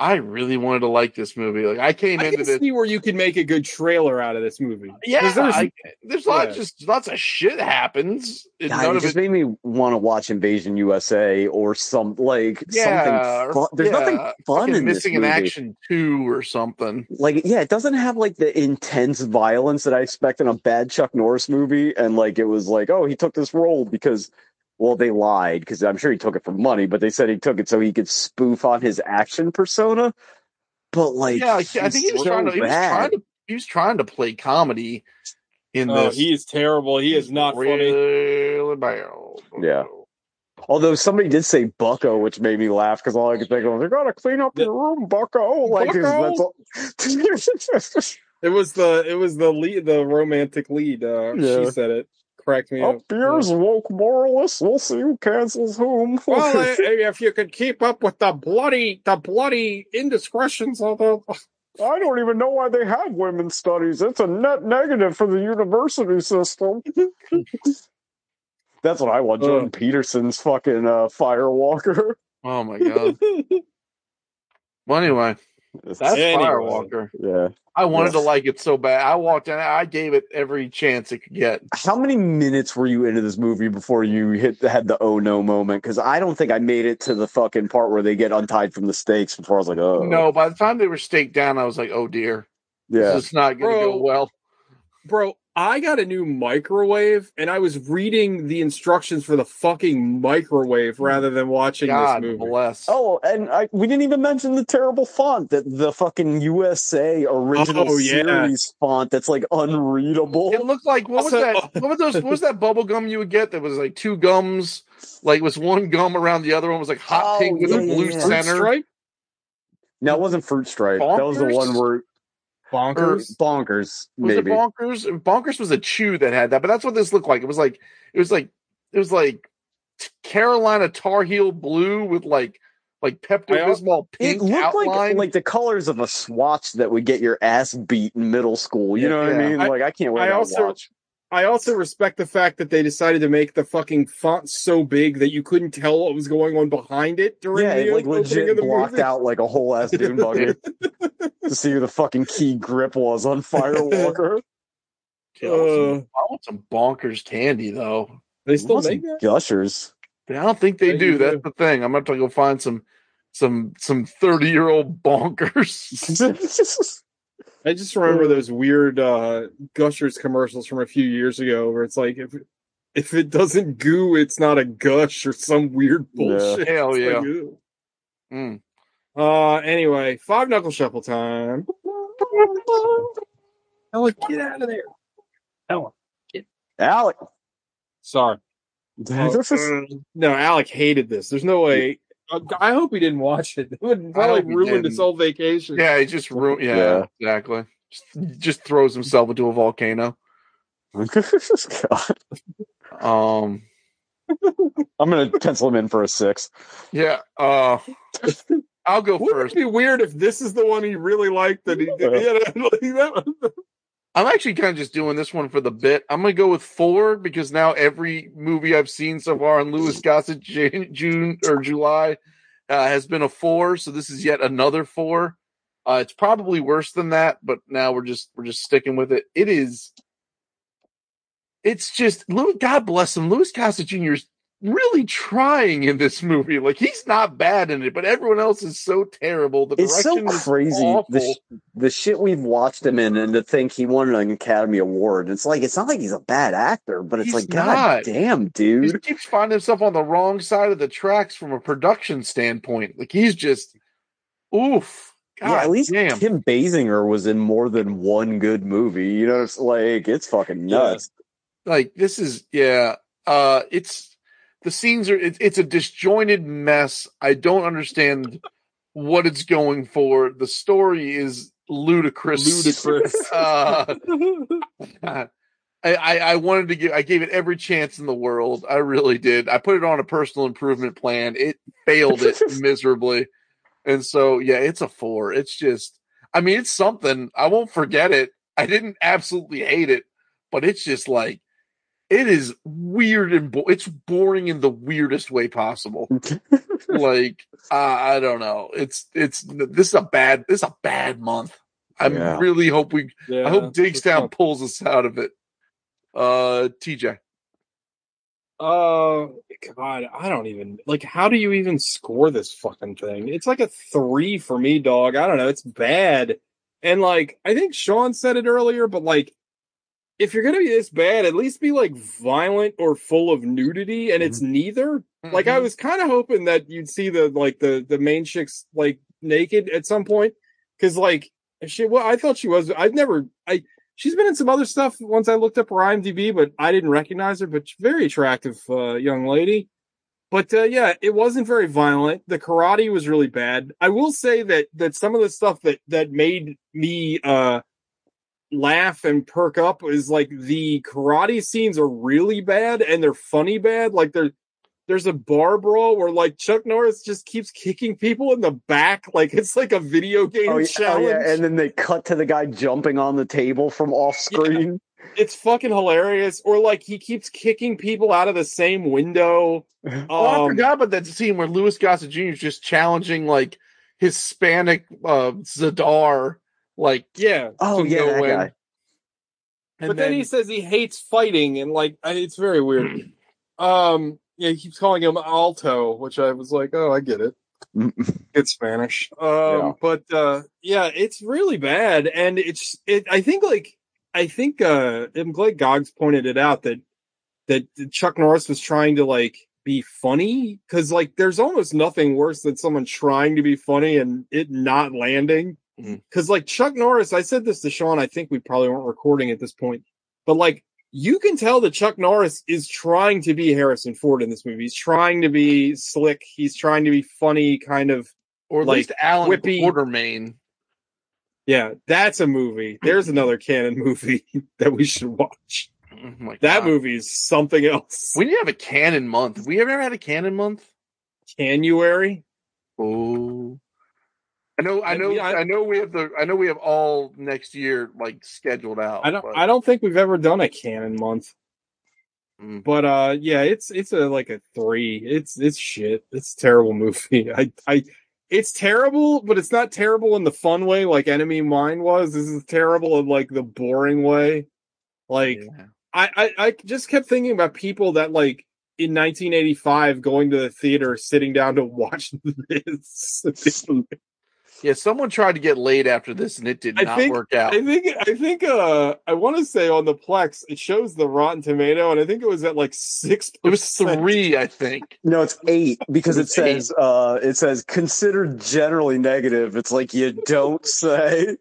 I really wanted to like this movie. Like I came I into this. I can see where you could make a good trailer out of this movie. Yeah, there's, I, there's yeah. lots just lots of shit happens. God, none it of just it... made me want to watch Invasion U S A or some like yeah, something. Fun. There's yeah, nothing fun in this Missing in Action two or something. Like yeah, it doesn't have like the intense violence that I expect in a bad Chuck Norris movie. And like it was like, oh, he took this role because. Well, they lied because I'm sure he took it for money, but they said he took it so he could spoof on his action persona. But like, yeah, I think he was, so trying to, he was trying to he was trying to play comedy in oh, this. He is terrible. He is not really funny. Bad. Yeah. Although somebody did say Bucko, which made me laugh because all I could think of was they gotta clean up the, your room, Bucko. Like Bucko? That's all. It was the it was the lead, the romantic lead. Uh, yeah. She said it. Cracked me up. Up yours, yeah. Woke moralists. We'll see who cancels whom. Well, uh, if you could keep up with the bloody, the bloody indiscretions of the. I don't even know why they have women's studies. It's a net negative for the university system. That's what I want. Jordan uh, Peterson's fucking uh, Firewalker. Oh my god. Well, anyway. That's anyway. Firewalker. Yeah, I wanted yes. to like it so bad. I walked in. I gave it every chance it could get. How many minutes were you into this movie before you hit had the oh no moment? Because I don't think I made it to the fucking part where they get untied from the stakes before I was like, oh no. By the time they were staked down, I was like, oh dear, yeah, it's not going to go well, bro. I got a new microwave, and I was reading the instructions for the fucking microwave rather than watching God this movie. God bless. Oh, and I, we didn't even mention the terrible font, that the fucking U S A original oh, yeah. series font that's, like, unreadable. It looked like, what was that What was those, What was that bubble gum you would get that was, like, two gums? Like, it was one gum around the other one was, like, hot oh, pink with yeah, a blue yeah. center. Stripe? No, it wasn't Fruit Stripe. Bonkers? That was the one where... Bonkers, or bonkers. Maybe. Was it bonkers? Bonkers was a chew that had that, but that's what this looked like. It was like it was like it was like Carolina Tar Heel blue with like like Pepto-Bismol pink outline. It looked outline. Like, like the colors of a swatch that would get your ass beat in middle school. You yeah, know what yeah. I mean? Like I can't wait. I also watch. I also respect the fact that they decided to make the fucking font so big that you couldn't tell what was going on behind it during yeah, the Yeah, like legit blocked movie. Out like a whole ass dune bugger. To see who the fucking key grip was on Firewalker. uh, I want some bonkers candy, though. They still make that? Gushers. I don't think they yeah, do. That's do. the thing. I'm going to have to go find some some some thirty-year-old bonkers. I just remember those weird uh, Gushers commercials from a few years ago where it's like, if if it doesn't goo, it's not a gush or some weird bullshit. Yeah. Hell yeah. Like, mm. Uh, anyway, five knuckle shuffle time. Alec, get out of there. Alec, get. Alec. Sorry. Oh, uh, no, Alec hated this. There's no way. Uh, I hope he didn't watch it. It would probably ruin his whole vacation. Yeah, he just ruined. Yeah, yeah, exactly. Just, just throws himself into a volcano. God. Um. I'm gonna pencil him in for a six. Yeah. Uh. I'll go Wouldn't first. It would be weird if this is the one he really liked that he did. Yeah. I'm actually kind of just doing this one for the bit. I'm going to go with four because now every movie I've seen so far on Lewis Gossett June or July uh, has been a four. So this is yet another four. Uh, it's probably worse than that, but now we're just we're just sticking with it. It is. It's just Lewis. God bless him. Lewis Gossett Junior is really trying in this movie. Like, he's not bad in it, but everyone else is so terrible. The it's direction so crazy is the, sh- the shit we've watched him in, and to think he won an Academy Award. It's like, it's not like he's a bad actor, but it's he's like not. God damn, dude, he keeps finding himself on the wrong side of the tracks from a production standpoint. Like, he's just oof. God, yeah, at least damn. Kim Basinger was in more than one good movie, you know. It's like, it's fucking nuts. Yeah. Like, this is yeah uh it's the scenes are, it, it's a disjointed mess. I don't understand what it's going for. The story is ludicrous. Ludicrous. uh, I, I, I wanted to give, I gave it every chance in the world. I really did. I put it on a personal improvement plan. It failed it miserably. And so, yeah, it's a four. It's just, I mean, it's something. I won't forget it. I didn't absolutely hate it, but it's just like, it is weird and bo- it's boring in the weirdest way possible. Like, uh, I don't know. It's it's this is a bad this is a bad month. I yeah. really hope we. Yeah, I hope Digstown pulls us out of it. Uh, T J. Oh uh, God, I don't even like. How do you even score this fucking thing? It's like a three for me, dog. I don't know. It's bad. And like, I think Sean said it earlier, but like, if you're gonna be this bad, at least be like violent or full of nudity, and mm-hmm. it's neither. Mm-hmm. Like, I was kind of hoping that you'd see the like the the main chicks like naked at some point, because like she, well, I thought she was. I've never I. She's been in some other stuff once I looked up her I M D B, but I didn't recognize her, but very attractive uh, young lady. But uh, yeah, it wasn't very violent. The karate was really bad. I will say that that some of the stuff that, that made me uh, laugh and perk up is like the karate scenes are really bad and they're funny bad. Like they're, there's a bar brawl where like Chuck Norris just keeps kicking people in the back. Like it's like a video game oh, yeah, challenge. Oh, yeah. And then they cut to the guy jumping on the table from off screen. Yeah. It's fucking hilarious. Or like he keeps kicking people out of the same window. Um, oh, I forgot about that scene where Lewis Gossett Junior is just challenging like Hispanic uh, Zadar. Like, yeah. Oh yeah. That guy. But then, then he says he hates fighting and like, it's very weird. um, Yeah, he keeps calling him Alto, which I was like, oh, I get it. It's Spanish. Um, yeah. But, uh, yeah, it's really bad. And it's, it, I think, like, I think, uh, I'm glad Goggs pointed it out that, that Chuck Norris was trying to, like, be funny. Cause, like, there's almost nothing worse than someone trying to be funny and it not landing. Mm-hmm. Cause, like, Chuck Norris, I said this to Sean, I think we probably weren't recording at this point, but, like, you can tell that Chuck Norris is trying to be Harrison Ford in this movie. He's trying to be slick. He's trying to be funny, kind of, or at like least Alan whippy. Quartermain. Yeah, that's a movie. There's another canon movie that we should watch. Oh my God. That movie is something else. We need to have a canon month. Have we ever had a canon month? January. Oh, I know, I know, yeah, I, I know. We have the, I know we have all next year like scheduled out. I don't, but. I don't think we've ever done a canon month. Mm. But uh, yeah, it's it's a like a three. It's it's shit. It's a terrible movie. I, I, it's terrible, but it's not terrible in the fun way like Enemy Mine was. This is terrible in like the boring way. Like yeah. I, I, I just kept thinking about people that like. In nineteen eighty-five, going to the theater, sitting down to watch this. Yeah, someone tried to get laid after this, and it did I not think, work out. I think, I think, uh, I want to say on the Plex, it shows the Rotten Tomato, and I think it was at like six. It was three, I think. No, it's eight because it, it says, eight. uh, it says considered generally negative. It's like you don't say.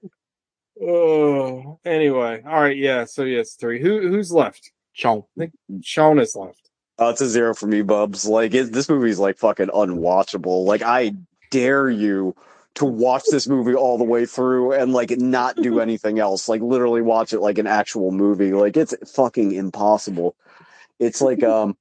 Oh, anyway, all right, yeah. So yes, yeah, three. Who who's left? Sean. I think Sean is left. Oh, it's a zero for me, Bubs. Like it, this movie's like fucking unwatchable. Like I dare you. To watch this movie all the way through and like not do anything else, like literally watch it like an actual movie, like it's fucking impossible. It's like um,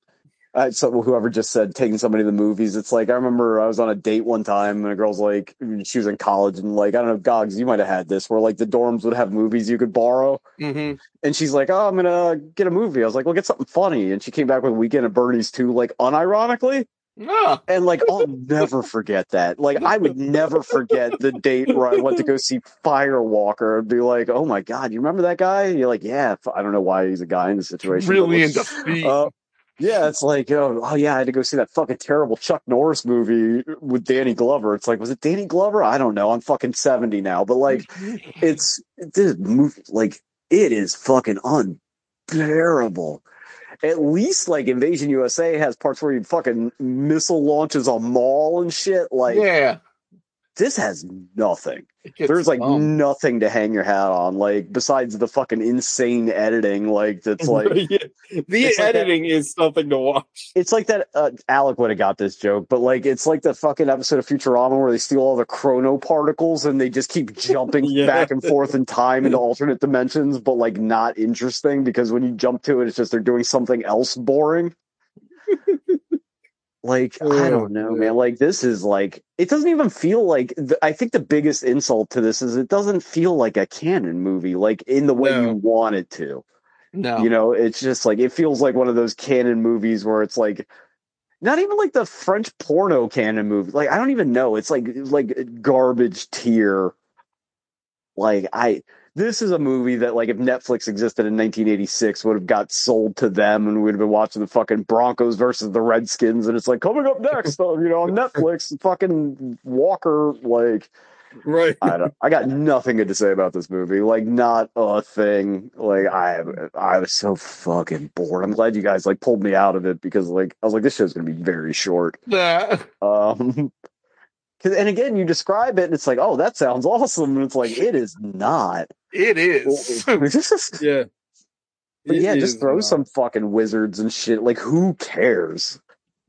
I, so whoever just said taking somebody to the movies, it's like I remember I was on a date one time and a girl's like she was in college and like I don't know, Gogs, you might have had this where like the dorms would have movies you could borrow, mm-hmm. and she's like, oh, I'm gonna get a movie. I was like, well, get something funny, and she came back with Weekend at Bernie's two, like unironically. No. And like I'll never forget that. Like I would never forget the date where I went to go see Firewalker and be like, "Oh my God, you remember that guy?" And you're like, "Yeah." I don't know why he's a guy in the situation. Really into feet. Uh, yeah, it's like, oh, oh yeah, I had to go see that fucking terrible Chuck Norris movie with Danny Glover. It's like, was it Danny Glover? I don't know. I'm fucking seventy now, but like, it's this movie. Like it is fucking unbearable. At least, like, Invasion U S A has parts where you fucking missile launches a mall and shit. Like, yeah. This has nothing. There's, like, dumb. Nothing to hang your hat on, like, besides the fucking insane editing. Like, that's, like... yeah. The editing like that, is something to watch. It's like that... Uh, Alec would have got this joke, but, like, it's like the fucking episode of Futurama where they steal all the chronoparticles and they just keep jumping yeah. back and forth in time into alternate dimensions, but, like, not interesting, because when you jump to it, it's just they're doing something else boring. Like, oh, I don't know, man. Like, this is like, it doesn't even feel like, th- I think the biggest insult to this is it doesn't feel like a canon movie, like, in the way no. you want it to. No. You know, it's just like, it feels like one of those canon movies where it's like, not even like the French porno canon movie. Like, I don't even know. It's like, like garbage tier. Like, I, this is a movie that, like, if Netflix existed in nineteen eighty-six, would have got sold to them, and we'd have been watching the fucking Broncos versus the Redskins, and it's like, coming up next, you know, on Netflix, fucking Walker, like, right. I don't, I got nothing good to say about this movie. Like, not a thing. Like, I, I was so fucking bored. I'm glad you guys, like, pulled me out of it, because, like, I was like, this show's gonna be very short. Nah. Um. And again, you describe it, and it's like, oh, that sounds awesome. And it's like, it is not. It is. Yeah. But it yeah, just throw not. some fucking wizards and shit. Like, who cares?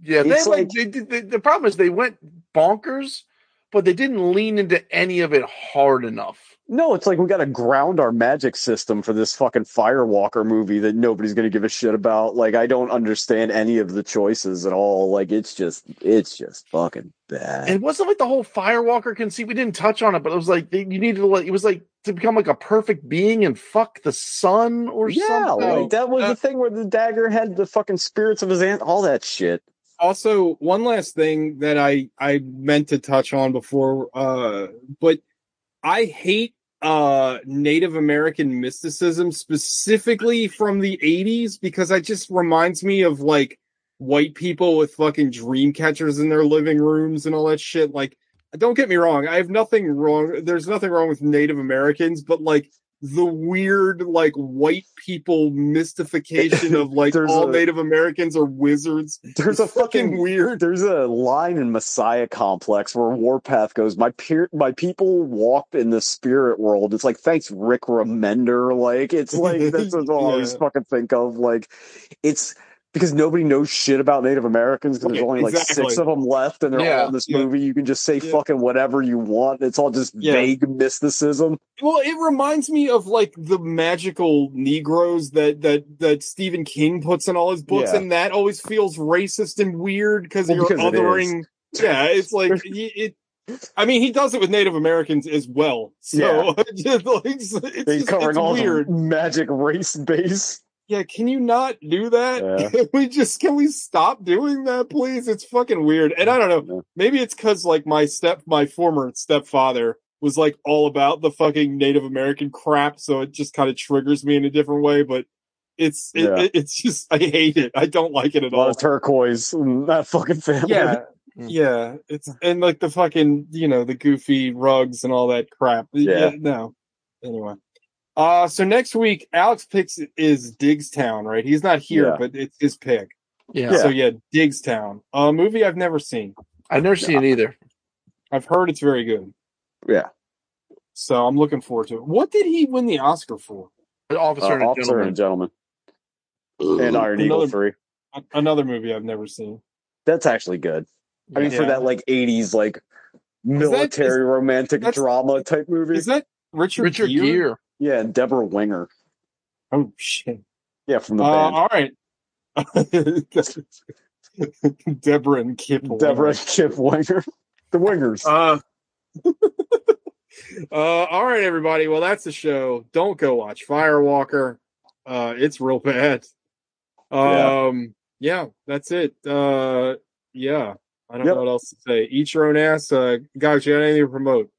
Yeah, they, like, like, they, they, the problem is they went bonkers, but they didn't lean into any of it hard enough. No, it's like, we got to ground our magic system for this fucking Firewalker movie that nobody's going to give a shit about. Like, I don't understand any of the choices at all. Like, it's just, it's just fucking bad. And wasn't like the whole Firewalker conceit? We didn't touch on it, but it was like, you needed to, like, it was like to become like a perfect being and fuck the sun or yeah, something. Yeah, like that was uh, the thing where the dagger had the fucking spirits of his aunt, all that shit. Also, one last thing that I, I meant to touch on before, uh, but I hate uh Native American mysticism, specifically from the eighties, because it just reminds me of like white people with fucking dream catchers in their living rooms and all that shit. Like, don't get me wrong, I have nothing wrong, there's nothing wrong with Native Americans, but like the weird like white people mystification of like all a, Native Americans are wizards. There's a fucking weird there's a line in Messiah Complex where Warpath goes, my peer my people walked in the spirit world. It's like, thanks, Rick Remender. Like, it's like, that's what I always yeah. fucking think of. Like, it's because nobody knows shit about Native Americans, because there's only like exactly. six of them left, and they're yeah, all in this yeah. movie. You can just say yeah. fucking whatever you want. It's all just yeah. vague mysticism. Well, it reminds me of like the magical Negroes that that that Stephen King puts in all his books, yeah. and that always feels racist and weird because well, you're because othering. It yeah, it's like it. I mean, he does it with Native Americans as well. So yeah. it's, it's just, covering it's all weird. The magic race base. Yeah, can you not do that? Yeah. Can we just can we stop doing that, please? It's fucking weird. And I don't know, maybe it's because like my step, my former stepfather was like all about the fucking Native American crap, so it just kind of triggers me in a different way. But it's it, yeah. it, it's just I hate it. I don't like it at all. A lot all. of turquoise, that fucking family. Yeah, yeah. It's and like the fucking you know the goofy rugs and all that crap. Yeah, yeah no. Anyway. Uh, so next week, Alex picks is Digstown, right? He's not here, yeah. but it's his pick. Yeah. So yeah, Digstown, a movie I've never seen. I've never seen it either. I've heard it's very good. Yeah. So I'm looking forward to it. What did he win the Oscar for? An officer uh, and a officer gentleman. And, gentleman. and Iron another, Eagle three. Another movie I've never seen. That's actually good. I mean, yeah. for that like eighties like military that, is, romantic drama type movie. Is that Richard, Richard Gere? Gere. Yeah, and Deborah Winger. Oh, shit. Yeah, from the uh, band. All right. Deborah and Kip Winger. Deborah and Kip Winger. The Wingers. Uh, uh, all right, everybody. Well, that's the show. Don't go watch Firewalker. Uh, it's real bad. Um, yeah. yeah, that's it. Uh, yeah, I don't yep. know what else to say. Eat your own ass. Uh, guys, you got anything to promote?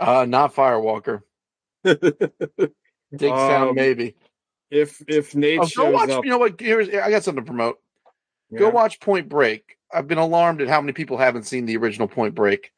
Uh, not Firewalker. Dig sound um, maybe. If if Nate oh, shows watch, up, you know what? Here's I got something to promote. Yeah. Go watch Point Break. I've been alarmed at how many people haven't seen the original Point Break.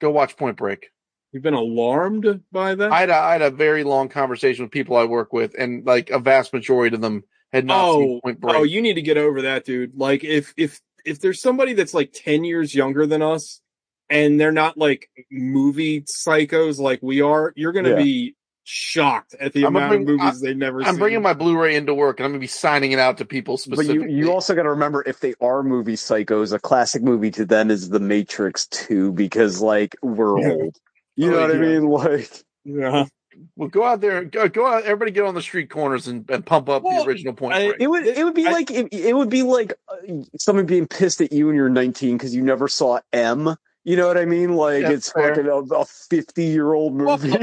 Go watch Point Break. You've been alarmed by that? I had a, I had a very long conversation with people I work with, and like a vast majority of them had not oh, seen Point Break. Oh, you need to get over that, dude. Like if if if there's somebody that's like ten years younger than us, and they're not like movie psychos like we are, you're gonna yeah. be shocked at the I'm amount bring, of movies I, they've never I'm seen. I'm bringing my Blu-ray into work, and I'm going to be signing it out to people specifically. But you, you also got to remember, if they are movie psychos, a classic movie to them is The Matrix two, because, like, we're yeah. old. You know oh, what yeah. I mean? Like, yeah. Well, go out there, go, go out, everybody get on the street corners and, and pump up well, the original Point Break. It would, it would be I, like, it, it would be like uh, someone being pissed at you when you're nineteen because you never saw M. You know what I mean? Like, that's it's fair. Fucking a fifty-year-old movie. Well,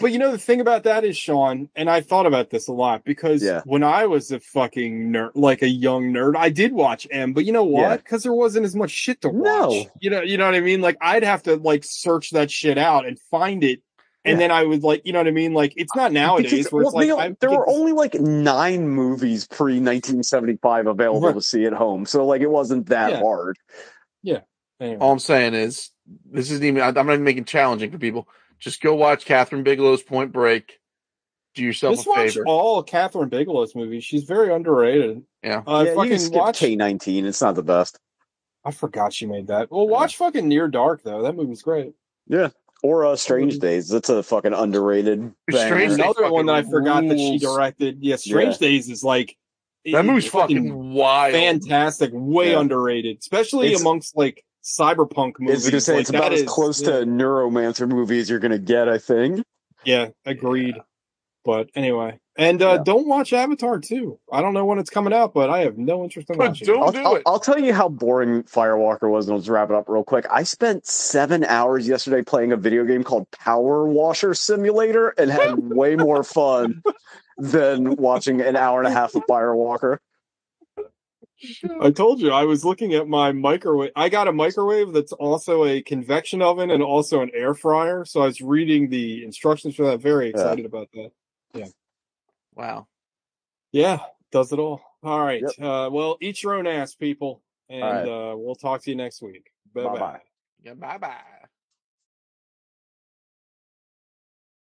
but you know, the thing about that is, Sean, and I thought about this a lot, because yeah. when I was a fucking nerd, like a young nerd, I did watch M, but you know what? Because yeah. there wasn't as much shit to watch. No. You know, you know what I mean? Like, I'd have to, like, search that shit out and find it. And yeah. then I would, like, you know what I mean? Like, it's not nowadays because, where it's well, like... You know, there were only, like, nine movies pre nineteen seventy-five available right. to see at home. So, like, it wasn't that yeah. hard. Yeah. Anyway. All I'm saying is, this isn't even... I'm not even making it challenging for people. Just go watch Catherine Bigelow's Point Break. Do yourself Just a favor. Just watch all Catherine Bigelow's movies. She's very underrated. Yeah. Uh, yeah you can skip watch... K nineteen. It's not the best. I forgot she made that. Well, watch yeah. fucking Near Dark, though. That movie's great. Yeah. Or uh, Strange Days. That's a fucking underrated thing. Another one that I forgot rules. that she directed. Yeah, Strange yeah. Days is like... That movie's fucking, fucking wild. Fantastic. Way yeah. underrated. Especially it's, amongst like cyberpunk movies. It's, say, like, it's about as is, close yeah. to a Neuromancer movie as you're going to get, I think. Yeah, agreed. Yeah. But anyway. And uh, yeah. don't watch Avatar two. I don't know when it's coming out, but I have no interest in but watching don't it. Do I'll, it. I'll, I'll tell you how boring Firewalker was, and I'll just wrap it up real quick. I spent seven hours yesterday playing a video game called Power Washer Simulator and had way more fun than watching an hour and a half of Firewalker. I told you, I was looking at my microwave. I got a microwave that's also a convection oven and also an air fryer. So I was reading the instructions for that. Very excited yeah. about that. Yeah. Wow. Yeah, does it all. All right. Yep. Uh, well, eat your own ass, people. And right. uh, we'll talk to you next week. Bye-bye. Bye-bye. Yeah, bye-bye.